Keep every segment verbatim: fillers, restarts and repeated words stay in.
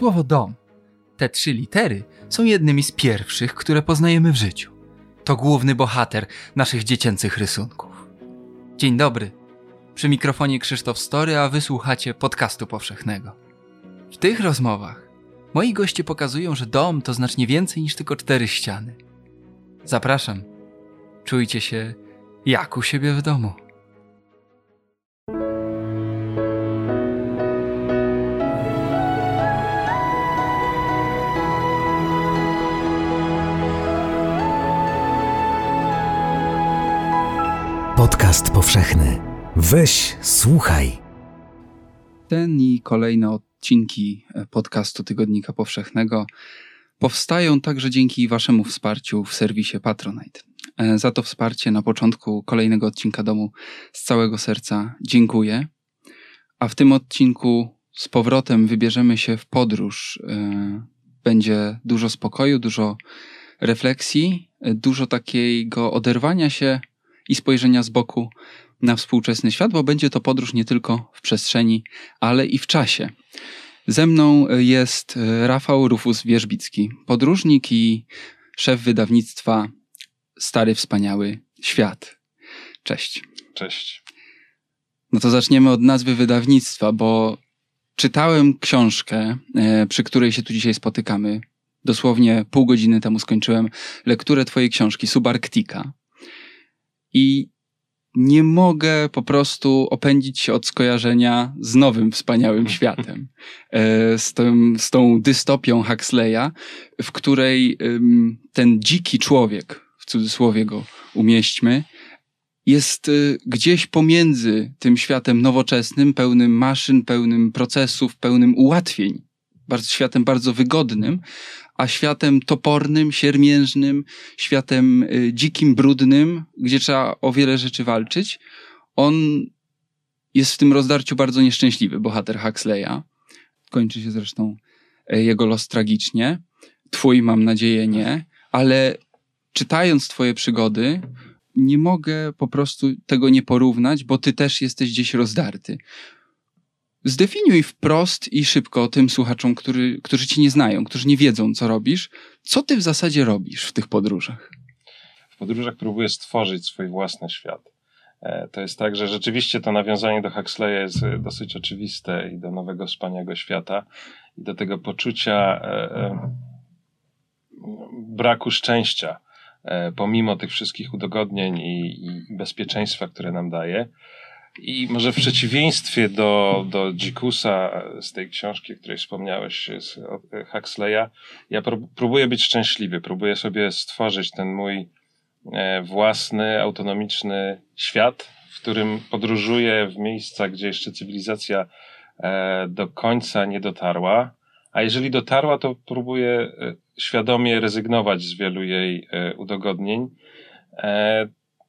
Słowo dom, te trzy litery, są jednymi z pierwszych, które poznajemy w życiu. To główny bohater naszych dziecięcych rysunków. Dzień dobry. Przy mikrofonie Krzysztof Story, a wysłuchacie podcastu powszechnego. W tych rozmowach moi goście pokazują, że dom to znacznie więcej niż tylko cztery ściany. Zapraszam. Czujcie się jak u siebie w domu. Podcast powszechny. Weź, słuchaj. Ten i kolejne odcinki podcastu Tygodnika Powszechnego powstają także dzięki waszemu wsparciu w serwisie Patronite. Za to wsparcie na początku kolejnego odcinka domu z całego serca dziękuję. A w tym odcinku z powrotem wybierzemy się w podróż. Będzie dużo spokoju, dużo refleksji, dużo takiego oderwania się i spojrzenia z boku na współczesny świat, bo będzie to podróż nie tylko w przestrzeni, ale i w czasie. Ze mną jest Rafał Rufus-Wierzbicki, podróżnik i szef wydawnictwa Stary Wspaniały Świat. Cześć. Cześć. No to zaczniemy od nazwy wydawnictwa, bo czytałem książkę, przy której się tu dzisiaj spotykamy. Dosłownie pół godziny temu skończyłem lekturę twojej książki, Subarktika. I nie mogę po prostu opędzić się od skojarzenia z nowym wspaniałym światem. Z, tym, z tą dystopią Huxleya, w której ten dziki człowiek, w cudzysłowie go umieśćmy, jest gdzieś pomiędzy tym światem nowoczesnym, pełnym maszyn, pełnym procesów, pełnym ułatwień, bardzo, światem bardzo wygodnym, a światem topornym, siermiężnym, światem dzikim, brudnym, gdzie trzeba o wiele rzeczy walczyć. On jest w tym rozdarciu bardzo nieszczęśliwy, bohater Huxleya. Kończy się zresztą jego los tragicznie. Twój, mam nadzieję, nie. Ale czytając twoje przygody, nie mogę po prostu tego nie porównać, bo ty też jesteś gdzieś rozdarty. Zdefiniuj wprost i szybko tym słuchaczom, który, którzy ci nie znają, którzy nie wiedzą, co robisz. Co ty w zasadzie robisz w tych podróżach? W podróżach próbuję stworzyć swój własny świat. To jest tak, że rzeczywiście to nawiązanie do Huxleya jest dosyć oczywiste i do nowego, wspaniałego świata i do tego poczucia braku szczęścia, pomimo tych wszystkich udogodnień i, i bezpieczeństwa, które nam daje. I może w przeciwieństwie do, do dzikusa z tej książki, o której wspomniałeś, z Huxleya, ja próbuję być szczęśliwy, próbuję sobie stworzyć ten mój własny, autonomiczny świat, w którym podróżuję w miejsca, gdzie jeszcze cywilizacja do końca nie dotarła, a jeżeli dotarła, to próbuję świadomie rezygnować z wielu jej udogodnień,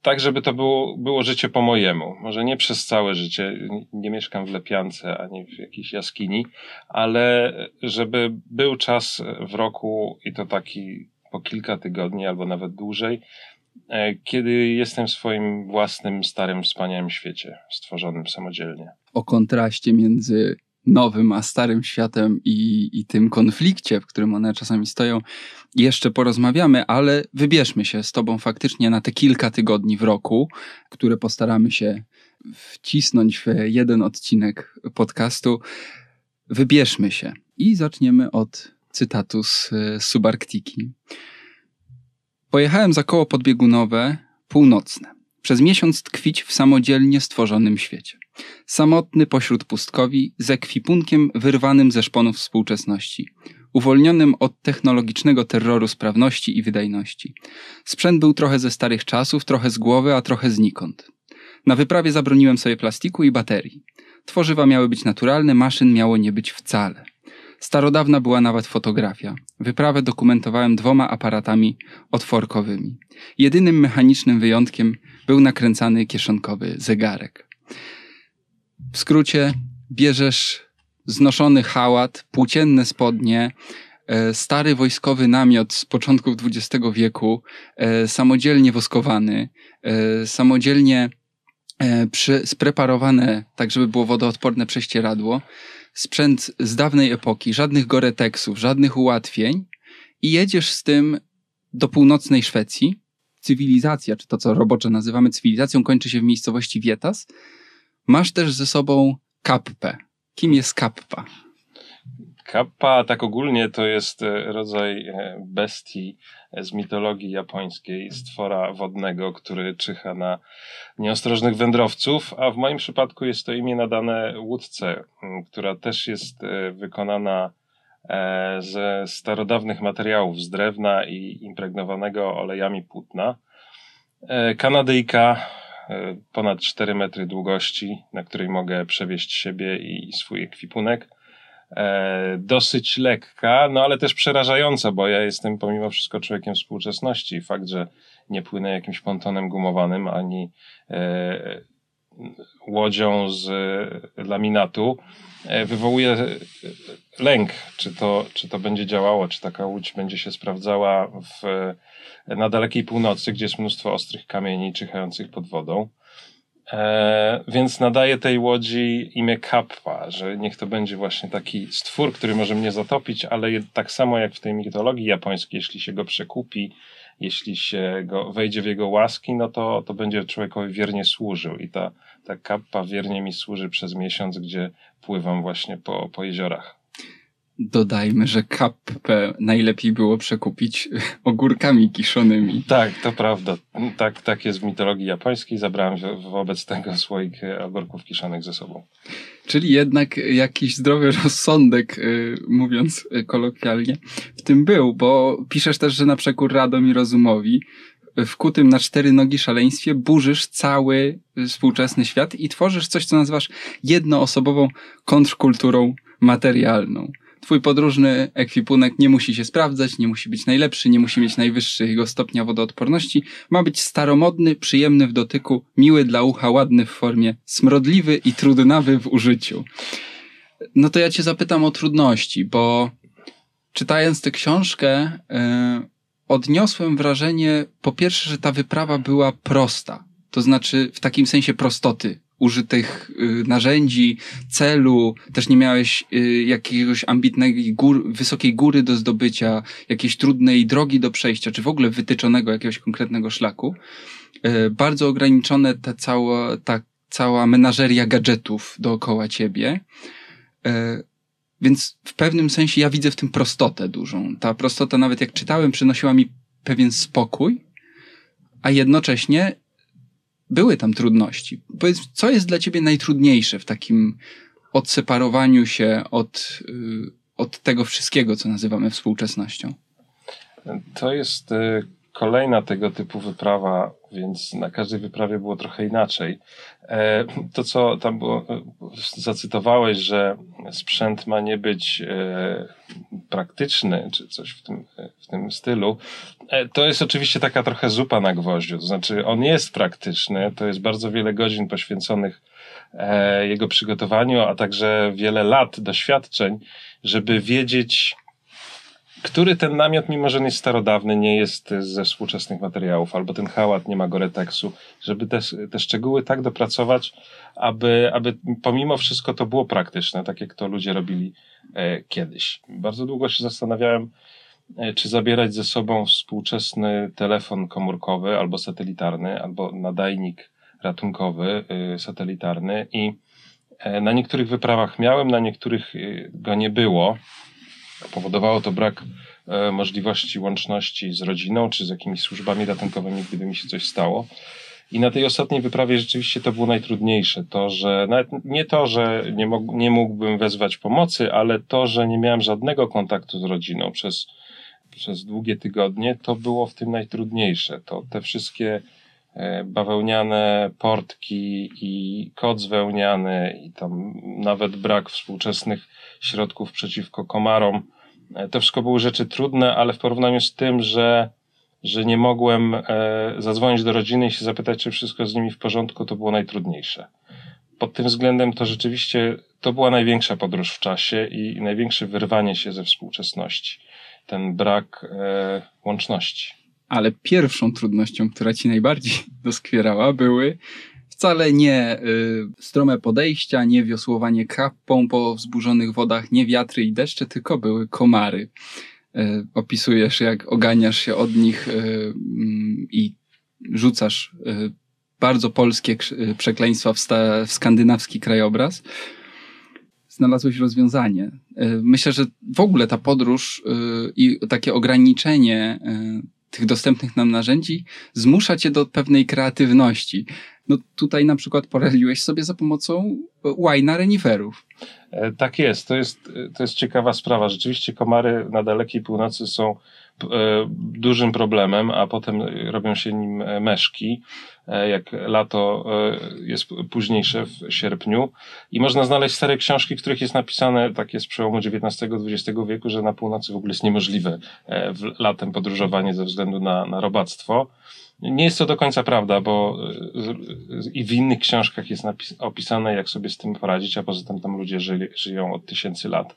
tak, żeby to było, było życie po mojemu. Może nie przez całe życie, nie mieszkam w lepiance ani w jakiejś jaskini, ale żeby był czas w roku i to taki po kilka tygodni albo nawet dłużej, kiedy jestem w swoim własnym, starym, wspaniałym świecie, stworzonym samodzielnie. O kontraście między nowym a starym światem i, i tym konflikcie, w którym one czasami stoją, jeszcze porozmawiamy, ale wybierzmy się z tobą faktycznie na te kilka tygodni w roku, które postaramy się wcisnąć w jeden odcinek podcastu. Wybierzmy się i zaczniemy od cytatu z Subarktiki. Pojechałem za koło podbiegunowe północne. Przez miesiąc tkwić w samodzielnie stworzonym świecie. Samotny pośród pustkowi, z ekwipunkiem wyrwanym ze szponów współczesności. Uwolnionym od technologicznego terroru sprawności i wydajności. Sprzęt był trochę ze starych czasów, trochę z głowy, a trochę znikąd. Na wyprawie zabroniłem sobie plastiku i baterii. Tworzywa miały być naturalne, maszyn miało nie być wcale. Starodawna była nawet fotografia. Wyprawę dokumentowałem dwoma aparatami otworkowymi. Jedynym mechanicznym wyjątkiem był nakręcany kieszonkowy zegarek. W skrócie bierzesz znoszony hałat, płócienne spodnie, stary wojskowy namiot z początków dwudziestego wieku, samodzielnie woskowany, samodzielnie przy spreparowane, tak żeby było wodoodporne prześcieradło, sprzęt z dawnej epoki, żadnych goreteksów, żadnych ułatwień i jedziesz z tym do północnej Szwecji. Cywilizacja, czy to co roboczo nazywamy cywilizacją, kończy się w miejscowości Vietas. Masz też ze sobą kappę. Kim jest kappa? Kappa tak ogólnie to jest rodzaj bestii z mitologii japońskiej, stwora wodnego, który czyha na nieostrożnych wędrowców, a w moim przypadku jest to imię nadane łódce, która też jest wykonana ze starodawnych materiałów, z drewna i impregnowanego olejami płótna. Kanadyjka, ponad cztery metry długości, na której mogę przewieźć siebie i swój ekwipunek. E, dosyć lekka, no ale też przerażająca, bo ja jestem pomimo wszystko człowiekiem współczesności i fakt, że nie płynę jakimś pontonem gumowanym ani e, łodzią z e, laminatu e, wywołuje lęk, czy to, czy to będzie działało, czy taka łódź będzie się sprawdzała w, na dalekiej północy, gdzie jest mnóstwo ostrych kamieni czyhających pod wodą. E, więc nadaję tej łodzi imię kappa, że niech to będzie właśnie taki stwór, który może mnie zatopić, ale je, tak samo jak w tej mitologii japońskiej, jeśli się go przekupi, jeśli się go, wejdzie w jego łaski, no to, to będzie człowiekowi wiernie służył i ta, ta kappa wiernie mi służy przez miesiąc, gdzie pływam właśnie po, po jeziorach. Dodajmy, że kappę najlepiej było przekupić ogórkami kiszonymi. Tak, to prawda. Tak, tak jest w mitologii japońskiej. Zabrałem wobec tego słoik ogórków kiszonych ze sobą. Czyli jednak jakiś zdrowy rozsądek, yy, mówiąc kolokwialnie, w tym był, bo piszesz też, że na przekór radom i rozumowi wkutym na cztery nogi szaleństwie burzysz cały współczesny świat i tworzysz coś, co nazywasz jednoosobową kontrkulturą materialną. Twój podróżny ekwipunek nie musi się sprawdzać, nie musi być najlepszy, nie musi mieć najwyższego stopnia wodoodporności. Ma być staromodny, przyjemny w dotyku, miły dla ucha, ładny w formie, smrodliwy i trudnawy w użyciu. No to ja cię zapytam o trudności, bo czytając tę książkę yy, odniosłem wrażenie, po pierwsze, że ta wyprawa była prosta. To znaczy w takim sensie prostoty. Użytych y, narzędzi, celu, też nie miałeś y, jakiegoś ambitnej gór, wysokiej góry do zdobycia, jakiejś trudnej drogi do przejścia, czy w ogóle wytyczonego jakiegoś konkretnego szlaku. Y, bardzo ograniczone ta cała, ta cała menażeria gadżetów dookoła ciebie. Y, więc w pewnym sensie ja widzę w tym prostotę dużą. Ta prostota, nawet jak czytałem, przynosiła mi pewien spokój, a jednocześnie były tam trudności. Powiedz, co jest dla ciebie najtrudniejsze w takim odseparowaniu się od, od tego wszystkiego, co nazywamy współczesnością? To jest kolejna tego typu wyprawa, więc na każdej wyprawie było trochę inaczej. To, co tam było, zacytowałeś, że sprzęt ma nie być praktyczny, czy coś w tym, w tym stylu, to jest oczywiście taka trochę zupa na gwoździu. To znaczy, on jest praktyczny, to jest bardzo wiele godzin poświęconych jego przygotowaniu, a także wiele lat doświadczeń, żeby wiedzieć, który ten namiot, mimo że on jest starodawny, nie jest ze współczesnych materiałów, albo ten hałat nie ma goreteksu, żeby te, te szczegóły tak dopracować, aby, aby pomimo wszystko to było praktyczne, tak jak to ludzie robili e, kiedyś. Bardzo długo się zastanawiałem, e, czy zabierać ze sobą współczesny telefon komórkowy, albo satelitarny, albo nadajnik ratunkowy e, satelitarny i e, na niektórych wyprawach miałem, na niektórych e, go nie było. Powodowało to brak e, możliwości łączności z rodziną czy z jakimiś służbami ratunkowymi, gdyby mi się coś stało. I na tej ostatniej wyprawie rzeczywiście to było najtrudniejsze. To, że nawet nie to, że nie, mógł, nie mógłbym wezwać pomocy, ale to, że nie miałem żadnego kontaktu z rodziną przez, przez długie tygodnie, to było w tym najtrudniejsze. To te wszystkie e, bawełniane portki i koc wełniany i tam nawet brak współczesnych środków przeciwko komarom. To wszystko były rzeczy trudne, ale w porównaniu z tym, że, że nie mogłem e, zadzwonić do rodziny i się zapytać, czy wszystko z nimi w porządku, to było najtrudniejsze. Pod tym względem to rzeczywiście to była największa podróż w czasie i, i największe wyrwanie się ze współczesności. Ten brak e, łączności. Ale pierwszą trudnością, która ci najbardziej doskwierała, były wcale nie y, strome podejścia, nie wiosłowanie kappą po wzburzonych wodach, nie wiatry i deszcze, tylko były komary. Y, opisujesz, jak oganiasz się od nich i y, y, rzucasz y, bardzo polskie y, przekleństwa w, sta, w skandynawski krajobraz. Znalazłeś rozwiązanie. Y, myślę, że w ogóle ta podróż y, i takie ograniczenie y, tych dostępnych nam narzędzi zmusza cię do pewnej kreatywności. No tutaj na przykład poradziłeś sobie za pomocą łajna reniferów. Tak jest. To jest, to jest ciekawa sprawa. Rzeczywiście komary na dalekiej północy są e, dużym problemem, a potem robią się nim meszki, e, jak lato e, jest późniejsze w sierpniu. I można znaleźć stare książki, w których jest napisane, takie z przełomu dziewiętnastego do dwudziestego wieku, że na północy w ogóle jest niemożliwe e, w, latem podróżowanie ze względu na, na robactwo. Nie jest to do końca prawda, bo i w innych książkach jest napis- opisane, jak sobie z tym poradzić, a poza tym tam ludzie ży- żyją od tysięcy lat.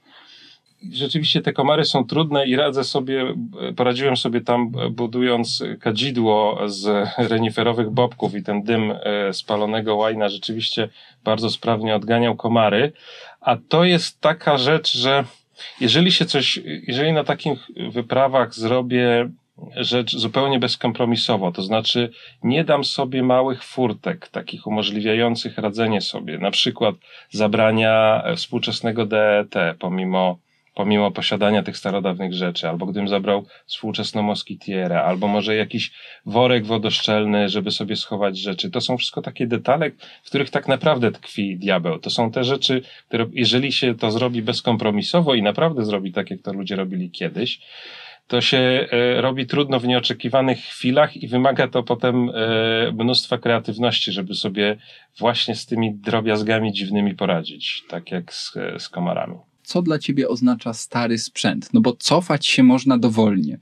Rzeczywiście te komary są trudne i radzę sobie, poradziłem sobie tam, budując kadzidło z reniferowych bobków i ten dym spalonego łajna rzeczywiście bardzo sprawnie odganiał komary. A to jest taka rzecz, że jeżeli się coś, jeżeli na takich wyprawach zrobię rzecz zupełnie bezkompromisowo, to znaczy nie dam sobie małych furtek, takich umożliwiających radzenie sobie, na przykład zabrania współczesnego D E T pomimo, pomimo posiadania tych starodawnych rzeczy, albo gdybym zabrał współczesną moskitierę, albo może jakiś worek wodoszczelny, żeby sobie schować rzeczy. To są wszystko takie detale, w których tak naprawdę tkwi diabeł. To są te rzeczy, które jeżeli się to zrobi bezkompromisowo i naprawdę zrobi tak, jak to ludzie robili kiedyś, to się robi trudno w nieoczekiwanych chwilach i wymaga to potem mnóstwa kreatywności, żeby sobie właśnie z tymi drobiazgami dziwnymi poradzić, tak jak z, z komarami. Co dla ciebie oznacza stary sprzęt? No bo cofać się można dowolnie.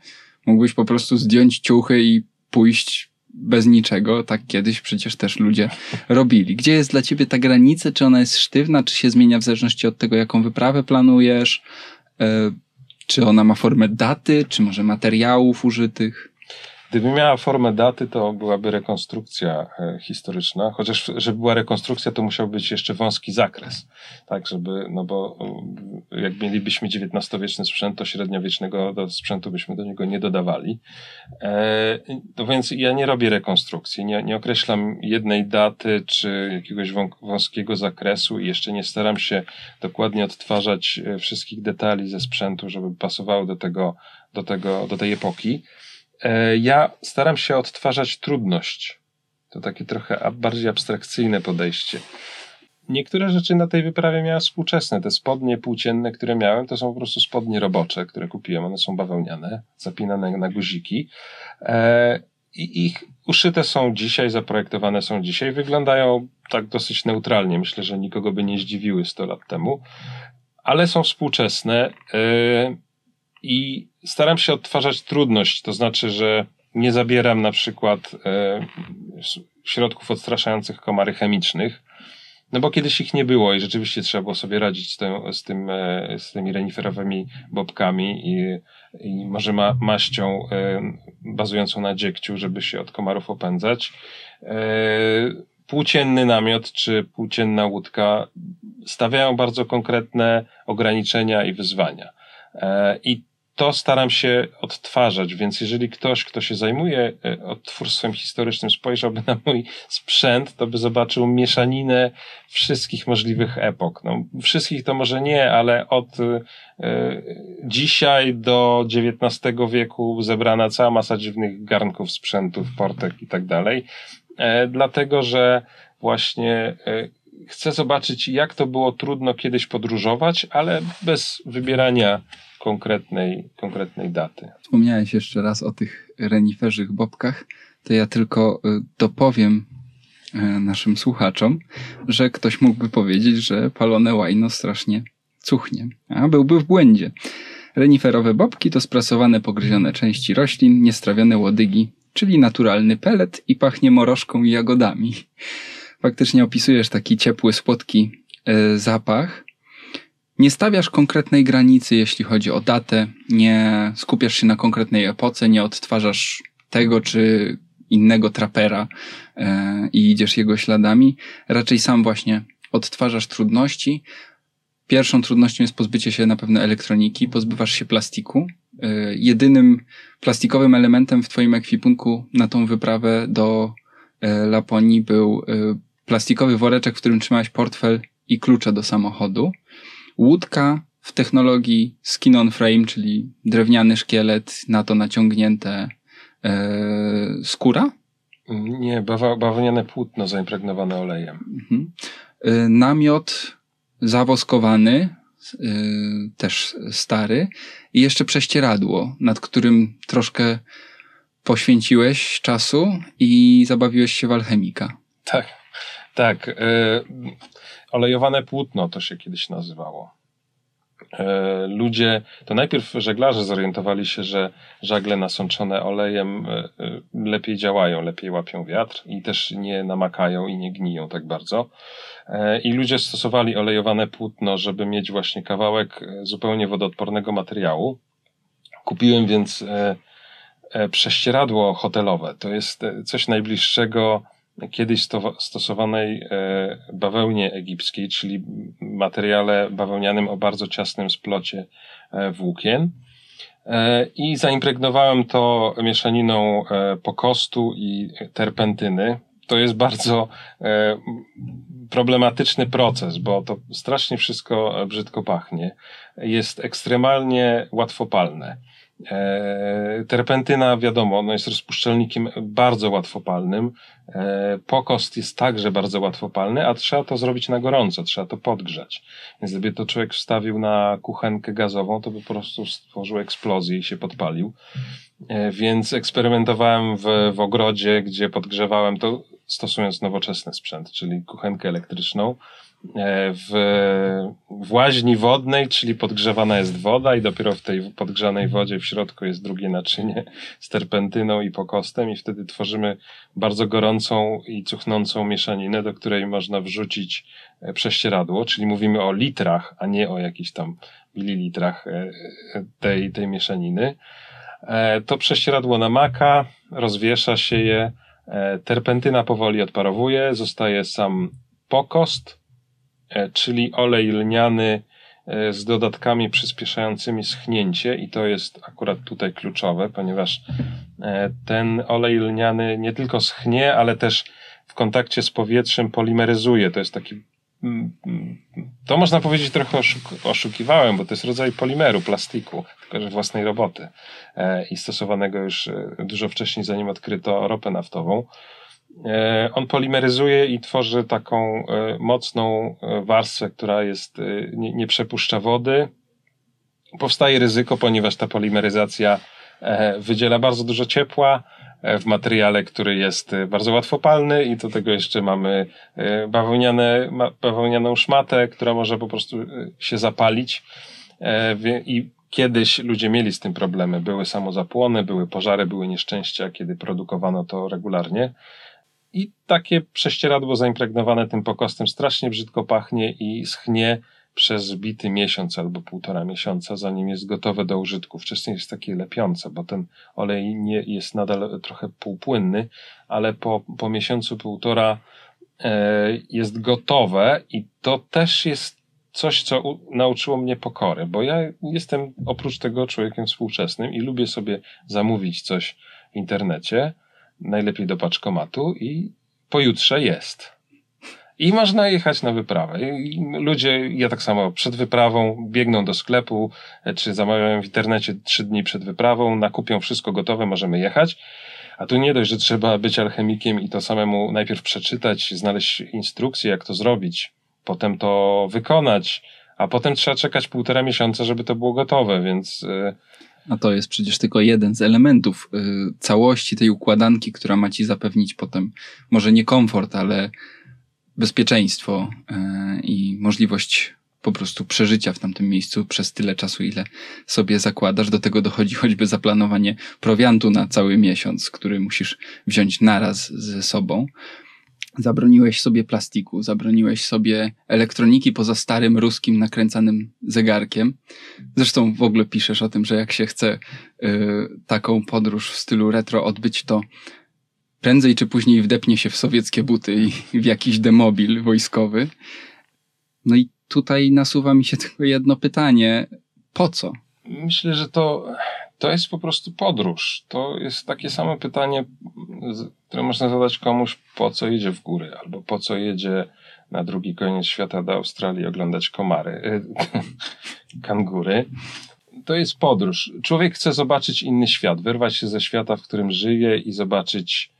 Mógłbyś po prostu zdjąć ciuchy i pójść bez niczego, tak kiedyś przecież też ludzie robili. Gdzie jest dla ciebie ta granica? Czy ona jest sztywna? Czy się zmienia w zależności od tego, jaką wyprawę planujesz? Czy ona ma formę daty, czy może materiałów użytych? Gdyby miała formę daty, to byłaby rekonstrukcja historyczna, chociaż żeby była rekonstrukcja, to musiał być jeszcze wąski zakres, tak, żeby, no bo jak mielibyśmy dziewiętnastowieczny sprzęt, to średniowiecznego do sprzętu byśmy do niego nie dodawali. E, to więc ja nie robię rekonstrukcji, nie, nie określam jednej daty, czy jakiegoś wąskiego zakresu i jeszcze nie staram się dokładnie odtwarzać wszystkich detali ze sprzętu, żeby pasowały do tego, do tego, do tej epoki. Ja staram się odtwarzać trudność. To takie trochę bardziej abstrakcyjne podejście. Niektóre rzeczy na tej wyprawie miałem współczesne. Te spodnie płócienne, które miałem, to są po prostu spodnie robocze, które kupiłem. One są bawełniane, zapinane na guziki. I ich uszyte są dzisiaj, zaprojektowane są dzisiaj. Wyglądają tak dosyć neutralnie. Myślę, że nikogo by nie zdziwiły sto lat temu. Ale są współczesne. I staram się odtwarzać trudność, to znaczy, że nie zabieram na przykład e, środków odstraszających komary chemicznych, no bo kiedyś ich nie było i rzeczywiście trzeba było sobie radzić z, tym, z, tym, e, z tymi reniferowymi bobkami i, i może ma, maścią e, bazującą na dziegciu, żeby się od komarów opędzać. E, Płócienny namiot czy płócienna łódka stawiają bardzo konkretne ograniczenia i wyzwania. E, i to staram się odtwarzać, więc jeżeli ktoś, kto się zajmuje odtwórstwem historycznym, spojrzałby na mój sprzęt, to by zobaczył mieszaninę wszystkich możliwych epok. No, wszystkich to może nie, ale od y, dzisiaj do dziewiętnastego wieku zebrana cała masa dziwnych garnków, sprzętów, portek i tak dalej. Dlatego, że właśnie y, chcę zobaczyć, jak to było trudno kiedyś podróżować, ale bez wybierania konkretnej, konkretnej daty. Wspomniałeś jeszcze raz o tych reniferzych bobkach, to ja tylko dopowiem naszym słuchaczom, że ktoś mógłby powiedzieć, że palone łajno strasznie cuchnie, a byłby w błędzie. Reniferowe bobki to sprasowane, pogryzione części roślin, niestrawione łodygi, czyli naturalny pelet i pachnie morożką i jagodami. Faktycznie opisujesz taki ciepły, słodki yy, zapach. Nie stawiasz konkretnej granicy, jeśli chodzi o datę, nie skupiasz się na konkretnej epoce, nie odtwarzasz tego czy innego trapera e, i idziesz jego śladami. Raczej sam właśnie odtwarzasz trudności. Pierwszą trudnością jest pozbycie się na pewno elektroniki, pozbywasz się plastiku. E, jedynym plastikowym elementem w twoim ekwipunku na tą wyprawę do e, Laponii był e, plastikowy woreczek, w którym trzymałeś portfel i klucze do samochodu. Łódka w technologii skin on frame, czyli drewniany szkielet, na to naciągnięte e, skóra? Nie, bawa, bawełniane płótno zaimpregnowane olejem. Mhm. E, namiot zawoskowany, e, też stary, i jeszcze prześcieradło, nad którym troszkę poświęciłeś czasu i zabawiłeś się w alchemika. Tak, tak. E, olejowane płótno to się kiedyś nazywało. Ludzie, to najpierw żeglarze zorientowali się, że żagle nasączone olejem lepiej działają, lepiej łapią wiatr i też nie namakają i nie gniją tak bardzo. I ludzie stosowali olejowane płótno, żeby mieć właśnie kawałek zupełnie wodoodpornego materiału. Kupiłem więc prześcieradło hotelowe. To jest coś najbliższego kiedyś stosowanej bawełnie egipskiej, czyli materiale bawełnianym o bardzo ciasnym splocie włókien, i zaimpregnowałem to mieszaniną pokostu i terpentyny. To jest bardzo problematyczny proces, bo to strasznie wszystko brzydko pachnie. Jest ekstremalnie łatwopalne. Terpentyna, wiadomo, ona jest rozpuszczalnikiem bardzo łatwopalnym. Pokost jest także bardzo łatwopalny, a trzeba to zrobić na gorąco, trzeba to podgrzać. Więc gdyby to człowiek wstawił na kuchenkę gazową, to by po prostu stworzył eksplozję i się podpalił. Więc eksperymentowałem w, w ogrodzie, gdzie podgrzewałem to stosując nowoczesny sprzęt, czyli kuchenkę elektryczną. W, w łaźni wodnej, czyli podgrzewana jest woda i dopiero w tej podgrzanej wodzie w środku jest drugie naczynie z terpentyną i pokostem i wtedy tworzymy bardzo gorącą i cuchnącą mieszaninę, do której można wrzucić prześcieradło, czyli mówimy o litrach, a nie o jakichś tam mililitrach tej, tej mieszaniny. To prześcieradło namaka, rozwiesza się je, terpentyna powoli odparowuje, zostaje sam pokost, czyli olej lniany z dodatkami przyspieszającymi schnięcie, i to jest akurat tutaj kluczowe, ponieważ ten olej lniany nie tylko schnie, ale też w kontakcie z powietrzem polimeryzuje. To jest taki, to można powiedzieć trochę oszuk- oszukiwałem, bo to jest rodzaj polimeru, plastiku, tylko że własnej roboty i stosowanego już dużo wcześniej, zanim odkryto ropę naftową. On polimeryzuje i tworzy taką mocną warstwę, która jest, nie, nie przepuszcza wody. Powstaje ryzyko, ponieważ ta polimeryzacja wydziela bardzo dużo ciepła w materiale, który jest bardzo łatwopalny, i do tego jeszcze mamy bawełniane, bawełnianą szmatę, która może po prostu się zapalić. I kiedyś ludzie mieli z tym problemy. Były samozapłony, były pożary, były nieszczęścia, kiedy produkowano to regularnie. I takie prześcieradło zaimpregnowane tym pokostem strasznie brzydko pachnie i schnie przez bity miesiąc albo półtora miesiąca, zanim jest gotowe do użytku. Wcześniej jest takie lepiące, bo ten olej nie jest nadal trochę półpłynny, ale po, po miesiącu, półtora e, jest gotowe, i to też jest coś, co u, nauczyło mnie pokory, bo ja jestem oprócz tego człowiekiem współczesnym i lubię sobie zamówić coś w internecie, najlepiej do paczkomatu, i pojutrze jest. I można jechać na wyprawę. I ludzie, ja tak samo, przed wyprawą biegną do sklepu, czy zamawiają w internecie trzy dni przed wyprawą, nakupią wszystko gotowe, możemy jechać. A tu nie dość, że trzeba być alchemikiem i to samemu najpierw przeczytać, znaleźć instrukcję, jak to zrobić, potem to wykonać, a potem trzeba czekać półtora miesiąca, żeby to było gotowe, więc... A to jest przecież tylko jeden z elementów y, całości tej układanki, która ma ci zapewnić potem może nie komfort, ale bezpieczeństwo y, i możliwość po prostu przeżycia w tamtym miejscu przez tyle czasu, ile sobie zakładasz. Do tego dochodzi choćby zaplanowanie prowiantu na cały miesiąc, który musisz wziąć naraz ze sobą. Zabroniłeś sobie plastiku, zabroniłeś sobie elektroniki poza starym, ruskim, nakręcanym zegarkiem. Zresztą w ogóle piszesz o tym, że jak się chce y, taką podróż w stylu retro odbyć, to prędzej czy później wdepnie się w sowieckie buty i w jakiś demobil wojskowy. No i tutaj nasuwa mi się tylko jedno pytanie. Po co? Myślę, że to, to jest po prostu podróż. To jest takie samo pytanie, które można zadać komuś, po co jedzie w góry, albo po co jedzie na drugi koniec świata do Australii oglądać komary, kangury. To jest podróż. Człowiek chce zobaczyć inny świat, wyrwać się ze świata, w którym żyje i zobaczyć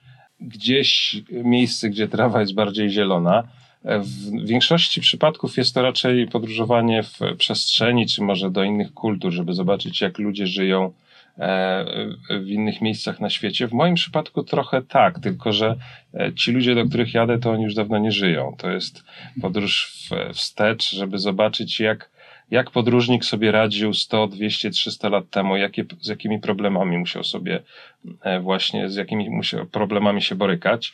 gdzieś miejsce, gdzie trawa jest bardziej zielona. W większości przypadków jest to raczej podróżowanie w przestrzeni, czy może do innych kultur, żeby zobaczyć, jak ludzie żyją w innych miejscach na świecie. W moim przypadku trochę tak, tylko że ci ludzie, do których jadę, to oni już dawno nie żyją. To jest podróż wstecz, żeby zobaczyć, jak, jak podróżnik sobie radził sto, dwieście, trzysta lat temu, jakie, z jakimi problemami musiał sobie właśnie, z jakimi musiał problemami się borykać.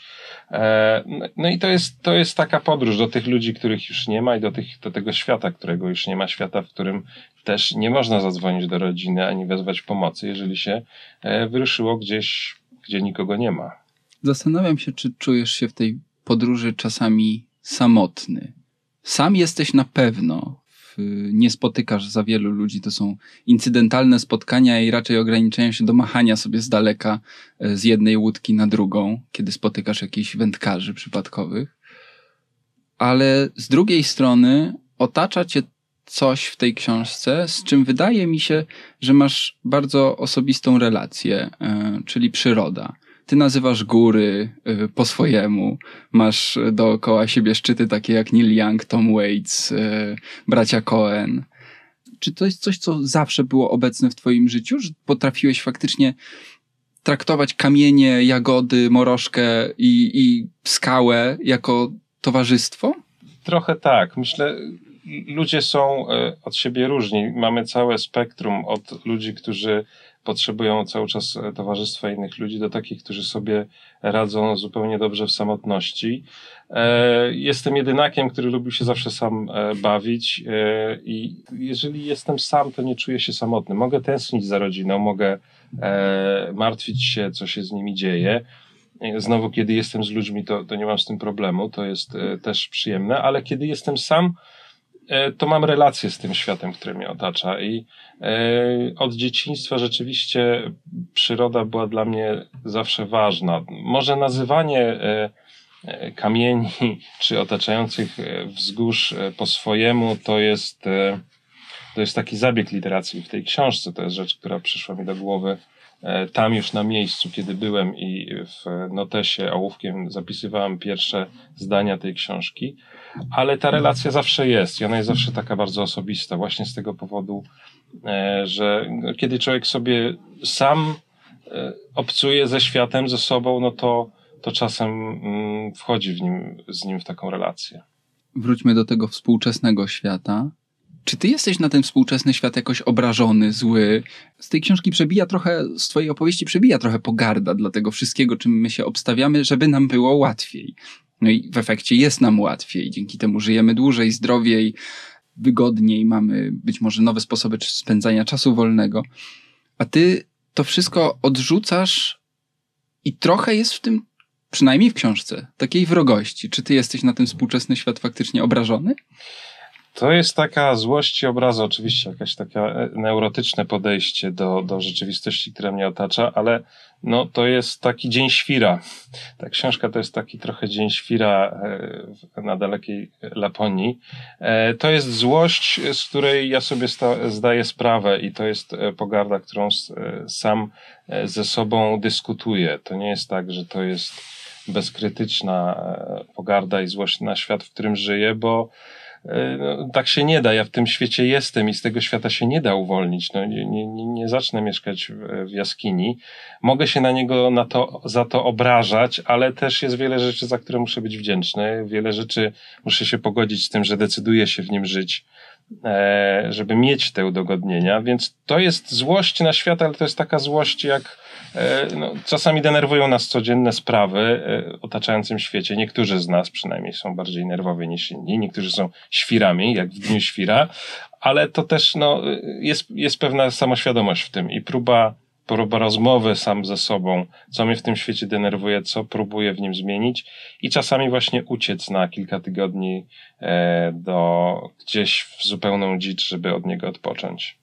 No i to jest, to jest taka podróż do tych ludzi, których już nie ma, i do, tych, do tego świata, którego już nie ma, świata, w którym też nie można zadzwonić do rodziny ani wezwać pomocy, jeżeli się wyruszyło gdzieś, gdzie nikogo nie ma. Zastanawiam się, czy czujesz się w tej podróży czasami samotny. Sam jesteś na pewno, nie spotykasz za wielu ludzi, to są incydentalne spotkania i raczej ograniczają się do machania sobie z daleka z jednej łódki na drugą, kiedy spotykasz jakichś wędkarzy przypadkowych. Ale z drugiej strony otacza cię coś w tej książce, z czym wydaje mi się, że masz bardzo osobistą relację, czyli przyroda. Ty nazywasz góry po swojemu, masz dookoła siebie szczyty takie jak Neil Young, Tom Waits, bracia Coen. Czy to jest coś, co zawsze było obecne w twoim życiu? Że potrafiłeś faktycznie traktować kamienie, jagody, morożkę i, i skałę jako towarzystwo? Trochę tak. Myślę, ludzie są od siebie różni. Mamy całe spektrum od ludzi, którzy potrzebują cały czas towarzystwa innych ludzi, do takich, którzy sobie radzą zupełnie dobrze w samotności. Jestem jedynakiem, który lubił się zawsze sam bawić i jeżeli jestem sam, to nie czuję się samotny. Mogę tęsknić za rodziną, mogę martwić się, co się z nimi dzieje. Znowu, kiedy jestem z ludźmi, to, to nie mam z tym problemu, to jest też przyjemne, ale kiedy jestem sam, to mam relacje z tym światem, który mnie otacza i e, od dzieciństwa rzeczywiście przyroda była dla mnie zawsze ważna. Może nazywanie e, kamieni czy otaczających wzgórz po swojemu to jest, e, to jest taki zabieg literacki w tej książce. To jest rzecz, która przyszła mi do głowy e, tam już na miejscu, kiedy byłem i w notesie ołówkiem zapisywałem pierwsze zdania tej książki. Ale ta relacja zawsze jest i ona jest zawsze taka bardzo osobista, właśnie z tego powodu, że kiedy człowiek sobie sam obcuje ze światem, ze sobą, no to, to czasem wchodzi w nim, z nim w taką relację. Wróćmy do tego współczesnego świata. Czy ty jesteś na ten współczesny świat jakoś obrażony, zły? Z tej książki przebija trochę, z twojej opowieści przebija trochę pogarda dla tego wszystkiego, czym my się obstawiamy, żeby nam było łatwiej. No i w efekcie jest nam łatwiej, dzięki temu żyjemy dłużej, zdrowiej, wygodniej, mamy być może nowe sposoby spędzania czasu wolnego. A ty to wszystko odrzucasz i trochę jest w tym, przynajmniej w książce, takiej wrogości. Czy ty jesteś na ten współczesny świat faktycznie obrażony? To jest taka złość i obraza, oczywiście jakieś takie neurotyczne podejście do, do rzeczywistości, która mnie otacza, ale no, to jest taki dzień świra. Ta książka to jest taki trochę dzień świra na dalekiej Laponii. To jest złość, z której ja sobie sta- zdaję sprawę i to jest pogarda, którą sam ze sobą dyskutuję. To nie jest tak, że to jest bezkrytyczna pogarda i złość na świat, w którym żyję, bo no, tak się nie da, ja w tym świecie jestem i z tego świata się nie da uwolnić. No, nie, nie, nie zacznę mieszkać w, w jaskini. Mogę się na niego na to, za to obrażać, ale też jest wiele rzeczy, za które muszę być wdzięczny. Wiele rzeczy muszę się pogodzić z tym, że decyduję się w nim żyć, e, żeby mieć te udogodnienia. Więc to jest złość na świat, ale to jest taka złość jak e, no, czasami denerwują nas codzienne sprawy e, w otaczającym świecie. Niektórzy z nas przynajmniej są bardziej nerwowi niż inni. Niektórzy są świrami, jak w Dniu Świra, ale to też no, jest, jest pewna samoświadomość w tym i próba, próba rozmowy sam ze sobą, co mnie w tym świecie denerwuje, co próbuję w nim zmienić i czasami właśnie uciec na kilka tygodni do gdzieś w zupełną dzicz, żeby od niego odpocząć.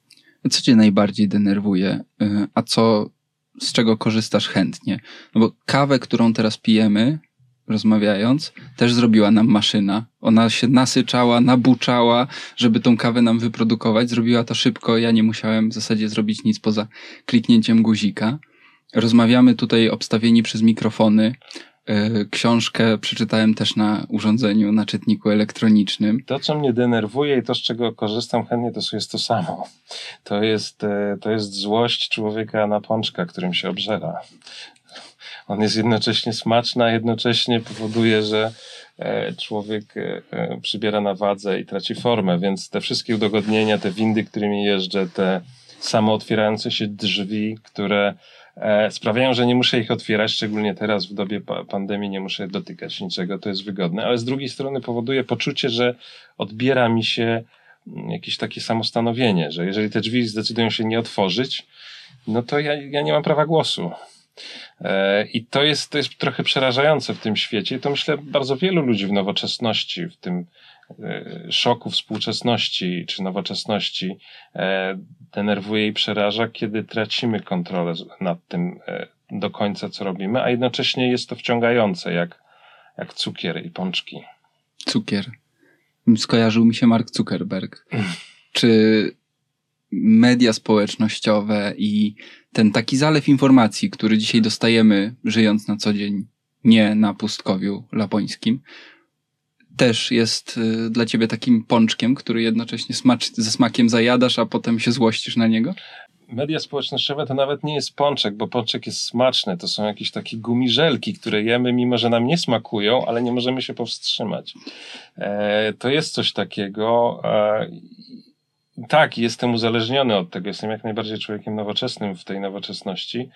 Co cię najbardziej denerwuje, a co, z czego korzystasz chętnie? No bo kawę, którą teraz pijemy, rozmawiając, też zrobiła nam maszyna. Ona się nasyczała, nabuczała, żeby tą kawę nam wyprodukować. Zrobiła to szybko. Ja nie musiałem w zasadzie zrobić nic poza kliknięciem guzika. Rozmawiamy tutaj obstawieni przez mikrofony. Książkę przeczytałem też na urządzeniu, na czytniku elektronicznym. To, co mnie denerwuje i to, z czego korzystam chętnie, to jest to samo. To jest, to jest złość człowieka na pączka, którym się obżera. On jest jednocześnie smaczny, a jednocześnie powoduje, że człowiek przybiera na wadze i traci formę, więc te wszystkie udogodnienia, te windy, którymi jeżdżę, te samootwierające się drzwi, które sprawiają, że nie muszę ich otwierać, szczególnie teraz w dobie pandemii nie muszę dotykać niczego, to jest wygodne, ale z drugiej strony powoduje poczucie, że odbiera mi się jakieś takie samostanowienie, że jeżeli te drzwi zdecydują się nie otworzyć, no to ja, ja nie mam prawa głosu. I to jest, to jest trochę przerażające w tym świecie. To myślę bardzo wielu ludzi w nowoczesności, w tym szoku współczesności czy nowoczesności denerwuje i przeraża, kiedy tracimy kontrolę nad tym do końca, co robimy, a jednocześnie jest to wciągające, jak, jak cukier i pączki. Cukier. Skojarzył mi się Mark Zuckerberg. Czy media społecznościowe i ten taki zalew informacji, który dzisiaj dostajemy, żyjąc na co dzień nie na pustkowiu lapońskim, też jest dla ciebie takim pączkiem, który jednocześnie smacz, ze smakiem zajadasz, a potem się złościsz na niego? Media społecznościowe to nawet nie jest pączek, bo pączek jest smaczny. To są jakieś takie gumiżelki, które jemy, mimo że nam nie smakują, ale nie możemy się powstrzymać. E, to jest coś takiego. E, Tak, jestem uzależniony od tego, jestem jak najbardziej człowiekiem nowoczesnym w tej nowoczesności.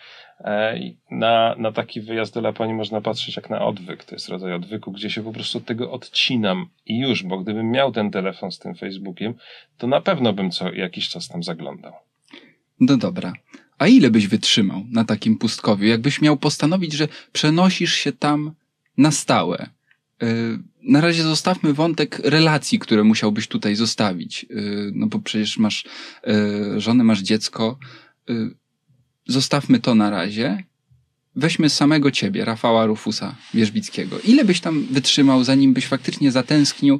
Na, na taki wyjazd do Laponii można patrzeć jak na odwyk, to jest rodzaj odwyku, gdzie się po prostu od tego odcinam i już, bo gdybym miał ten telefon z tym Facebookiem, to na pewno bym co jakiś czas tam zaglądał. No dobra, a ile byś wytrzymał na takim pustkowiu? Jakbyś miał postanowić, że przenosisz się tam na stałe? Na razie zostawmy wątek relacji, które musiałbyś tutaj zostawić, no bo przecież masz żonę, masz dziecko. Zostawmy to na razie. Weźmy samego ciebie, Rafała Rufusa-Wierzbickiego. Ile byś tam wytrzymał, zanim byś faktycznie zatęsknił?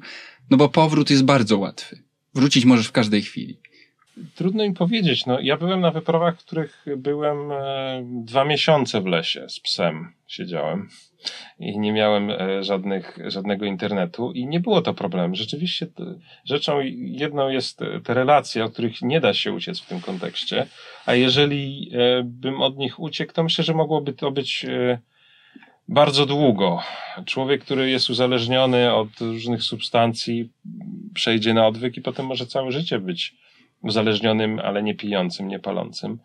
No bo powrót jest bardzo łatwy. Wrócić możesz w każdej chwili. Trudno im powiedzieć. No, ja byłem na wyprawach, w których byłem dwa miesiące w lesie z psem. Siedziałem i nie miałem żadnych, żadnego internetu i nie było to problemem. Rzeczywiście rzeczą jedną jest te relacje, o których nie da się uciec w tym kontekście, a jeżeli bym od nich uciekł, to myślę, że mogłoby to być bardzo długo. Człowiek, który jest uzależniony od różnych substancji, przejdzie na odwyk i potem może całe życie być uzależnionym, ale nie pijącym, nie palącym.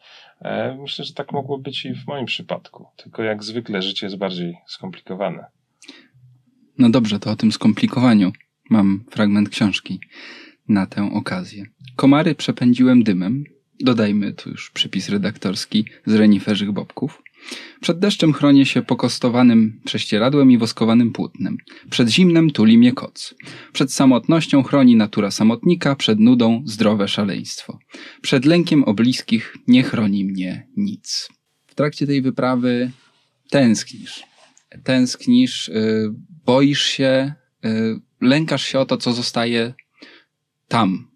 Myślę, że tak mogło być i w moim przypadku. Tylko jak zwykle życie jest bardziej skomplikowane. No dobrze, to o tym skomplikowaniu mam fragment książki na tę okazję. Komary przepędziłem dymem. Dodajmy tu już przypis redaktorski z reniferzych bobków. Przed deszczem chronię się pokostowanym prześcieradłem i woskowanym płótnem. Przed zimnem tuli mnie koc. Przed samotnością chroni natura samotnika, przed nudą zdrowe szaleństwo. Przed lękiem o bliskich nie chroni mnie nic. W trakcie tej wyprawy tęsknisz. Tęsknisz, yy, boisz się, yy, lękasz się o to, co zostaje tam,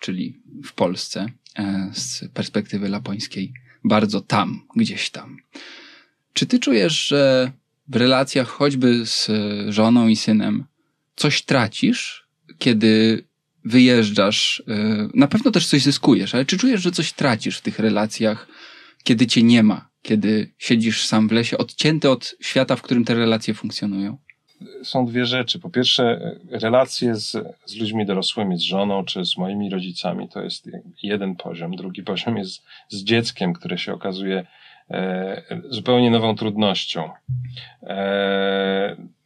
czyli w Polsce, yy, z perspektywy lapońskiej. Bardzo tam, gdzieś tam. Czy ty czujesz, że w relacjach choćby z żoną i synem coś tracisz, kiedy wyjeżdżasz? Na pewno też coś zyskujesz, ale czy czujesz, że coś tracisz w tych relacjach, kiedy cię nie ma, kiedy siedzisz sam w lesie, odcięty od świata, w którym te relacje funkcjonują? Są dwie rzeczy. Po pierwsze, relacje z, z ludźmi dorosłymi, z żoną czy z moimi rodzicami, to jest jeden poziom. Drugi poziom jest z dzieckiem, które się okazuje zupełnie nową trudnością.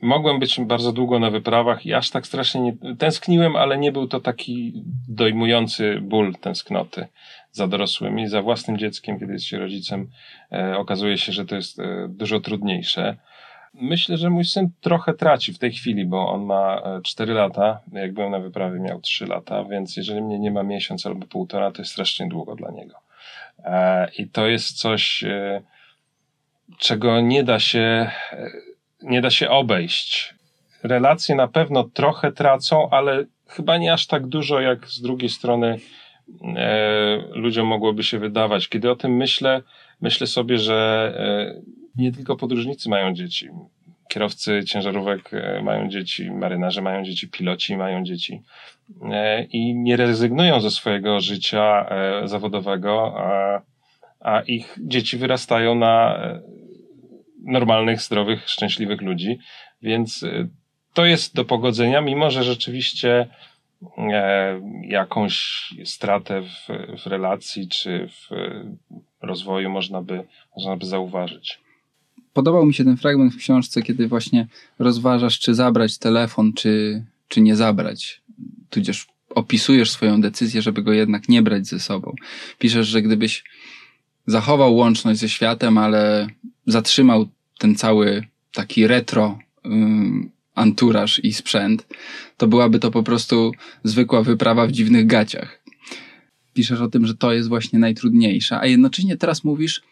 Mogłem być bardzo długo na wyprawach i aż tak strasznie nie, tęskniłem, ale nie był to taki dojmujący ból tęsknoty za dorosłymi, za własnym dzieckiem, kiedy jest się rodzicem, okazuje się, że to jest dużo trudniejsze. Myślę, że mój syn trochę traci w tej chwili, bo on ma cztery lata, jak byłem na wyprawie miał trzy lata, więc jeżeli mnie nie ma miesiąc albo półtora, to jest strasznie długo dla niego. I to jest coś, czego nie da się, nie da się obejść. Relacje na pewno trochę tracą, ale chyba nie aż tak dużo, jak z drugiej strony ludziom mogłoby się wydawać. Kiedy o tym myślę, myślę sobie, że nie tylko podróżnicy mają dzieci. Kierowcy ciężarówek mają dzieci, marynarze mają dzieci, piloci mają dzieci i nie rezygnują ze swojego życia zawodowego, a, a ich dzieci wyrastają na normalnych, zdrowych, szczęśliwych ludzi, więc to jest do pogodzenia, mimo że rzeczywiście jakąś stratę w, w relacji czy w rozwoju można by, można by zauważyć. Podobał mi się ten fragment w książce, kiedy właśnie rozważasz, czy zabrać telefon, czy, czy nie zabrać. Tudzież opisujesz swoją decyzję, żeby go jednak nie brać ze sobą. Piszesz, że gdybyś zachował łączność ze światem, ale zatrzymał ten cały taki retro um, anturaż i sprzęt, to byłaby to po prostu zwykła wyprawa w dziwnych gaciach. Piszesz o tym, że to jest właśnie najtrudniejsza, a jednocześnie teraz mówisz,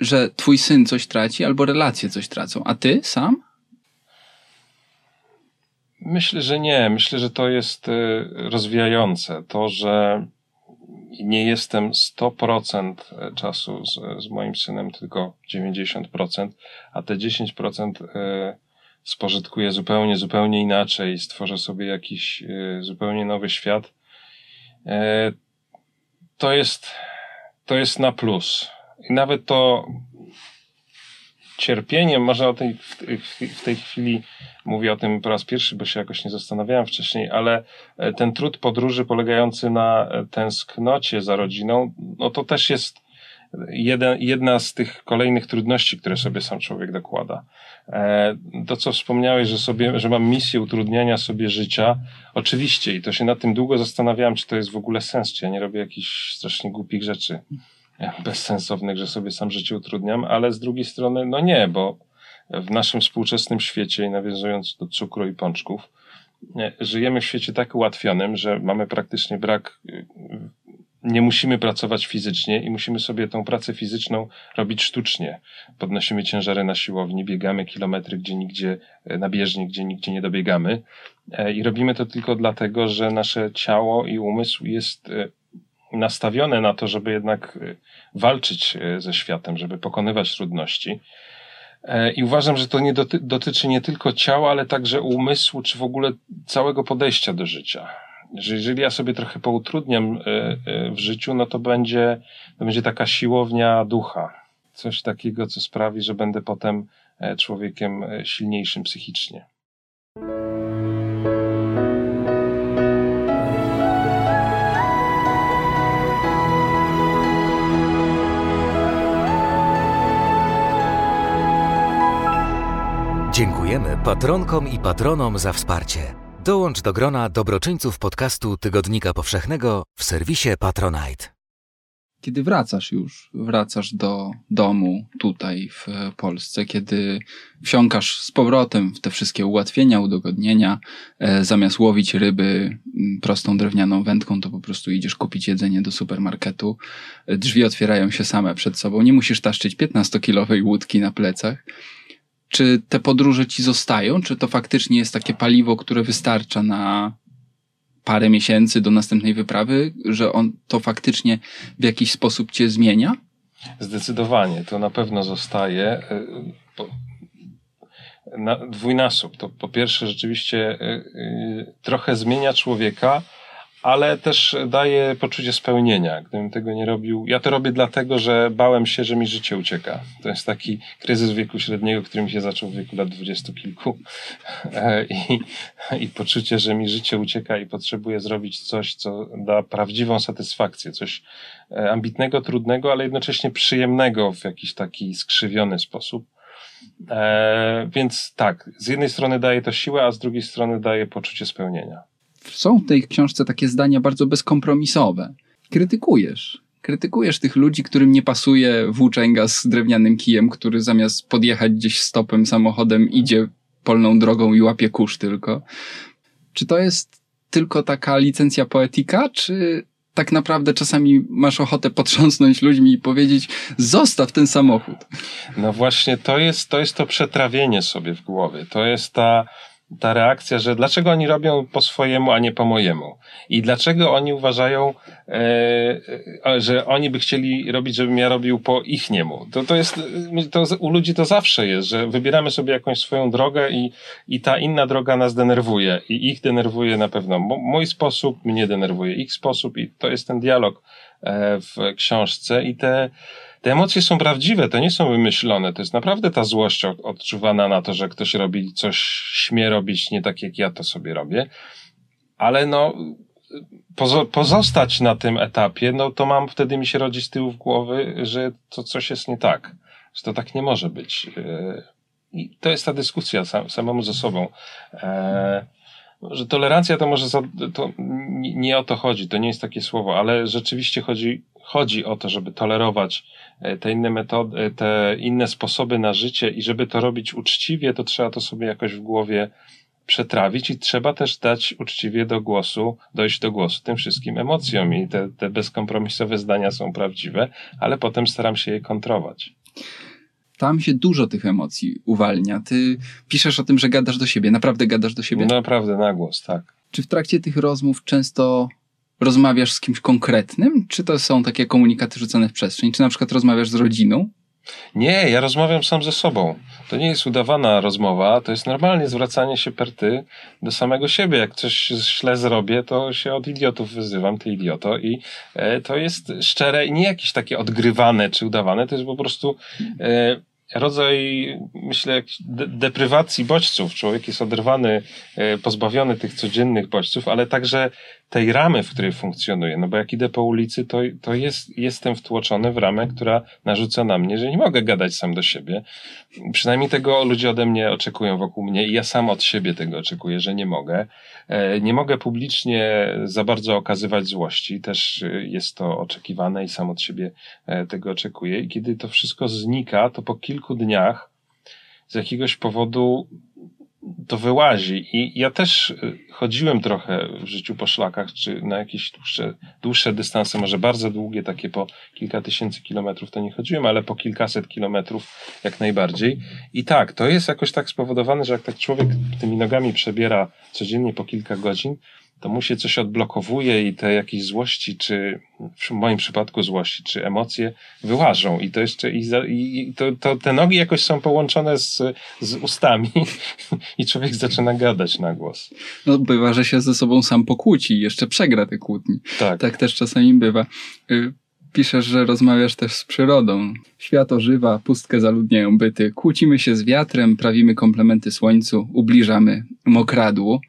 że twój syn coś traci albo relacje coś tracą, a ty sam? Myślę, że nie. Myślę, że to jest rozwijające. To, że nie jestem sto procent czasu z, z moim synem, tylko dziewięćdziesiąt procent, a te dziesięć procent spożytkuję zupełnie, zupełnie inaczej, stworzę sobie jakiś zupełnie nowy świat. To jest, to jest na plus. I nawet to cierpienie, może o tej, w tej chwili mówię o tym po raz pierwszy, bo się jakoś nie zastanawiałem wcześniej, ale ten trud podróży polegający na tęsknocie za rodziną, no to też jest jeden, jedna z tych kolejnych trudności, które sobie sam człowiek dokłada. To, co wspomniałeś, że, sobie, że mam misję utrudniania sobie życia, oczywiście, i to się nad tym długo zastanawiałem, czy to jest w ogóle sens, czy ja nie robię jakichś strasznie głupich rzeczy. Bezsensownych, że sobie sam życie utrudniam, ale z drugiej strony, no nie, bo w naszym współczesnym świecie, nawiązując do cukru i pączków, żyjemy w świecie tak ułatwionym, że mamy praktycznie brak, nie musimy pracować fizycznie i musimy sobie tą pracę fizyczną robić sztucznie. Podnosimy ciężary na siłowni, biegamy kilometry gdzie nigdzie, na bieżni, gdzie nigdzie nie dobiegamy i robimy to tylko dlatego, że nasze ciało i umysł jest nastawione na to, żeby jednak walczyć ze światem, żeby pokonywać trudności. I uważam, że to nie doty- dotyczy nie tylko ciała, ale także umysłu, czy w ogóle całego podejścia do życia. Że jeżeli ja sobie trochę poutrudniam w życiu, no to będzie, to będzie taka siłownia ducha. Coś takiego, co sprawi, że będę potem człowiekiem silniejszym psychicznie. Dziękujemy patronkom i patronom za wsparcie. Dołącz do grona dobroczyńców podcastu Tygodnika Powszechnego w serwisie Patronite. Kiedy wracasz już, wracasz do domu tutaj w Polsce, kiedy wsiąkasz z powrotem w te wszystkie ułatwienia, udogodnienia, zamiast łowić ryby prostą drewnianą wędką, to po prostu idziesz kupić jedzenie do supermarketu, drzwi otwierają się same przed sobą, nie musisz taszczyć piętnastokilowej łódki na plecach. Czy te podróże ci zostają? Czy to faktycznie jest takie paliwo, które wystarcza na parę miesięcy do następnej wyprawy? Że on to faktycznie w jakiś sposób cię zmienia? Zdecydowanie. To na pewno zostaje. Na dwójnasób. To po pierwsze rzeczywiście trochę zmienia człowieka, ale też daje poczucie spełnienia. Gdybym tego nie robił... Ja to robię dlatego, że bałem się, że mi życie ucieka. To jest taki kryzys wieku średniego, który mi się zaczął w wieku lat dwudziestu kilku. I, I poczucie, że mi życie ucieka i potrzebuję zrobić coś, co da prawdziwą satysfakcję. Coś ambitnego, trudnego, ale jednocześnie przyjemnego w jakiś taki skrzywiony sposób. E, więc tak, z jednej strony daje to siłę, a z drugiej strony daje poczucie spełnienia. Są w tej książce takie zdania bardzo bezkompromisowe. Krytykujesz. Krytykujesz tych ludzi, którym nie pasuje włóczęga z drewnianym kijem, który zamiast podjechać gdzieś stopem samochodem idzie polną drogą i łapie kurz tylko. Czy to jest tylko taka licencja poetyka, czy tak naprawdę czasami masz ochotę potrząsnąć ludźmi i powiedzieć: zostaw ten samochód? No właśnie, to jest to, jest to przetrawienie sobie w głowie. To jest ta... ta reakcja, że dlaczego oni robią po swojemu, a nie po mojemu? I dlaczego oni uważają, e, że oni by chcieli robić, żebym ja robił po ich niemu? To, to jest, to u ludzi to zawsze jest, że wybieramy sobie jakąś swoją drogę i, i ta inna droga nas denerwuje. I ich denerwuje na pewno. Mój sposób mnie denerwuje, ich sposób, i to jest ten dialog w książce. I te Te emocje są prawdziwe, to nie są wymyślone. To jest naprawdę ta złość odczuwana na to, że ktoś robi coś, śmie robić nie tak, jak ja to sobie robię. Ale no, pozo- pozostać na tym etapie, no to mam, wtedy mi się rodzi z tyłu w głowy, że to coś jest nie tak, że to tak nie może być. I to jest ta dyskusja sam- samemu ze sobą. E- że tolerancja to może za, to nie o to chodzi, to nie jest takie słowo, ale rzeczywiście chodzi, chodzi o to, żeby tolerować te inne metody, te inne sposoby na życie, i żeby to robić uczciwie, to trzeba to sobie jakoś w głowie przetrawić i trzeba też dać uczciwie do głosu, dojść do głosu tym wszystkim emocjom, i te, te bezkompromisowe zdania są prawdziwe, ale potem staram się je kontrować. Tam się dużo tych emocji uwalnia. Ty piszesz o tym, że gadasz do siebie. Naprawdę gadasz do siebie? Naprawdę, na głos, tak. Czy w trakcie tych rozmów często rozmawiasz z kimś konkretnym? Czy to są takie komunikaty rzucane w przestrzeń? Czy na przykład rozmawiasz z rodziną? Nie, ja rozmawiam sam ze sobą. To nie jest udawana rozmowa, to jest normalnie zwracanie się per ty do samego siebie. Jak coś źle zrobię, to się od idiotów wyzywam, ty idioto, i e, to jest szczere i nie jakieś takie odgrywane czy udawane, to jest po prostu e, rodzaj, myślę, de- deprywacji bodźców. Człowiek jest oderwany, e, pozbawiony tych codziennych bodźców, ale także tej ramy, w której funkcjonuje, no bo jak idę po ulicy, to, to jest, jestem wtłoczony w ramę, która narzuca na mnie, że nie mogę gadać sam do siebie. Przynajmniej tego ludzie ode mnie oczekują wokół mnie i ja sam od siebie tego oczekuję, że nie mogę. Nie mogę publicznie za bardzo okazywać złości, też jest to oczekiwane i sam od siebie tego oczekuję. I kiedy to wszystko znika, to po kilku dniach z jakiegoś powodu to wyłazi. I ja też chodziłem trochę w życiu po szlakach, czy na jakieś dłuższe, dłuższe dystanse, może bardzo długie, takie po kilka tysięcy kilometrów to nie chodziłem, ale po kilkaset kilometrów jak najbardziej. I tak, to jest jakoś tak spowodowane, że jak tak człowiek tymi nogami przebiera codziennie po kilka godzin, to mu się coś odblokowuje i te jakieś złości, czy w moim przypadku złości, czy emocje wyłażą. I to jeszcze i, za, i to, to te nogi jakoś są połączone z, z ustami i człowiek zaczyna gadać na głos. No bywa, że się ze sobą sam pokłóci i jeszcze przegra te kłótnie. Tak. Tak też czasami bywa. Piszesz, że rozmawiasz też z przyrodą. Świat ożywa, pustkę zaludniają byty. Kłócimy się z wiatrem, prawimy komplementy słońcu, ubliżamy mokradłu.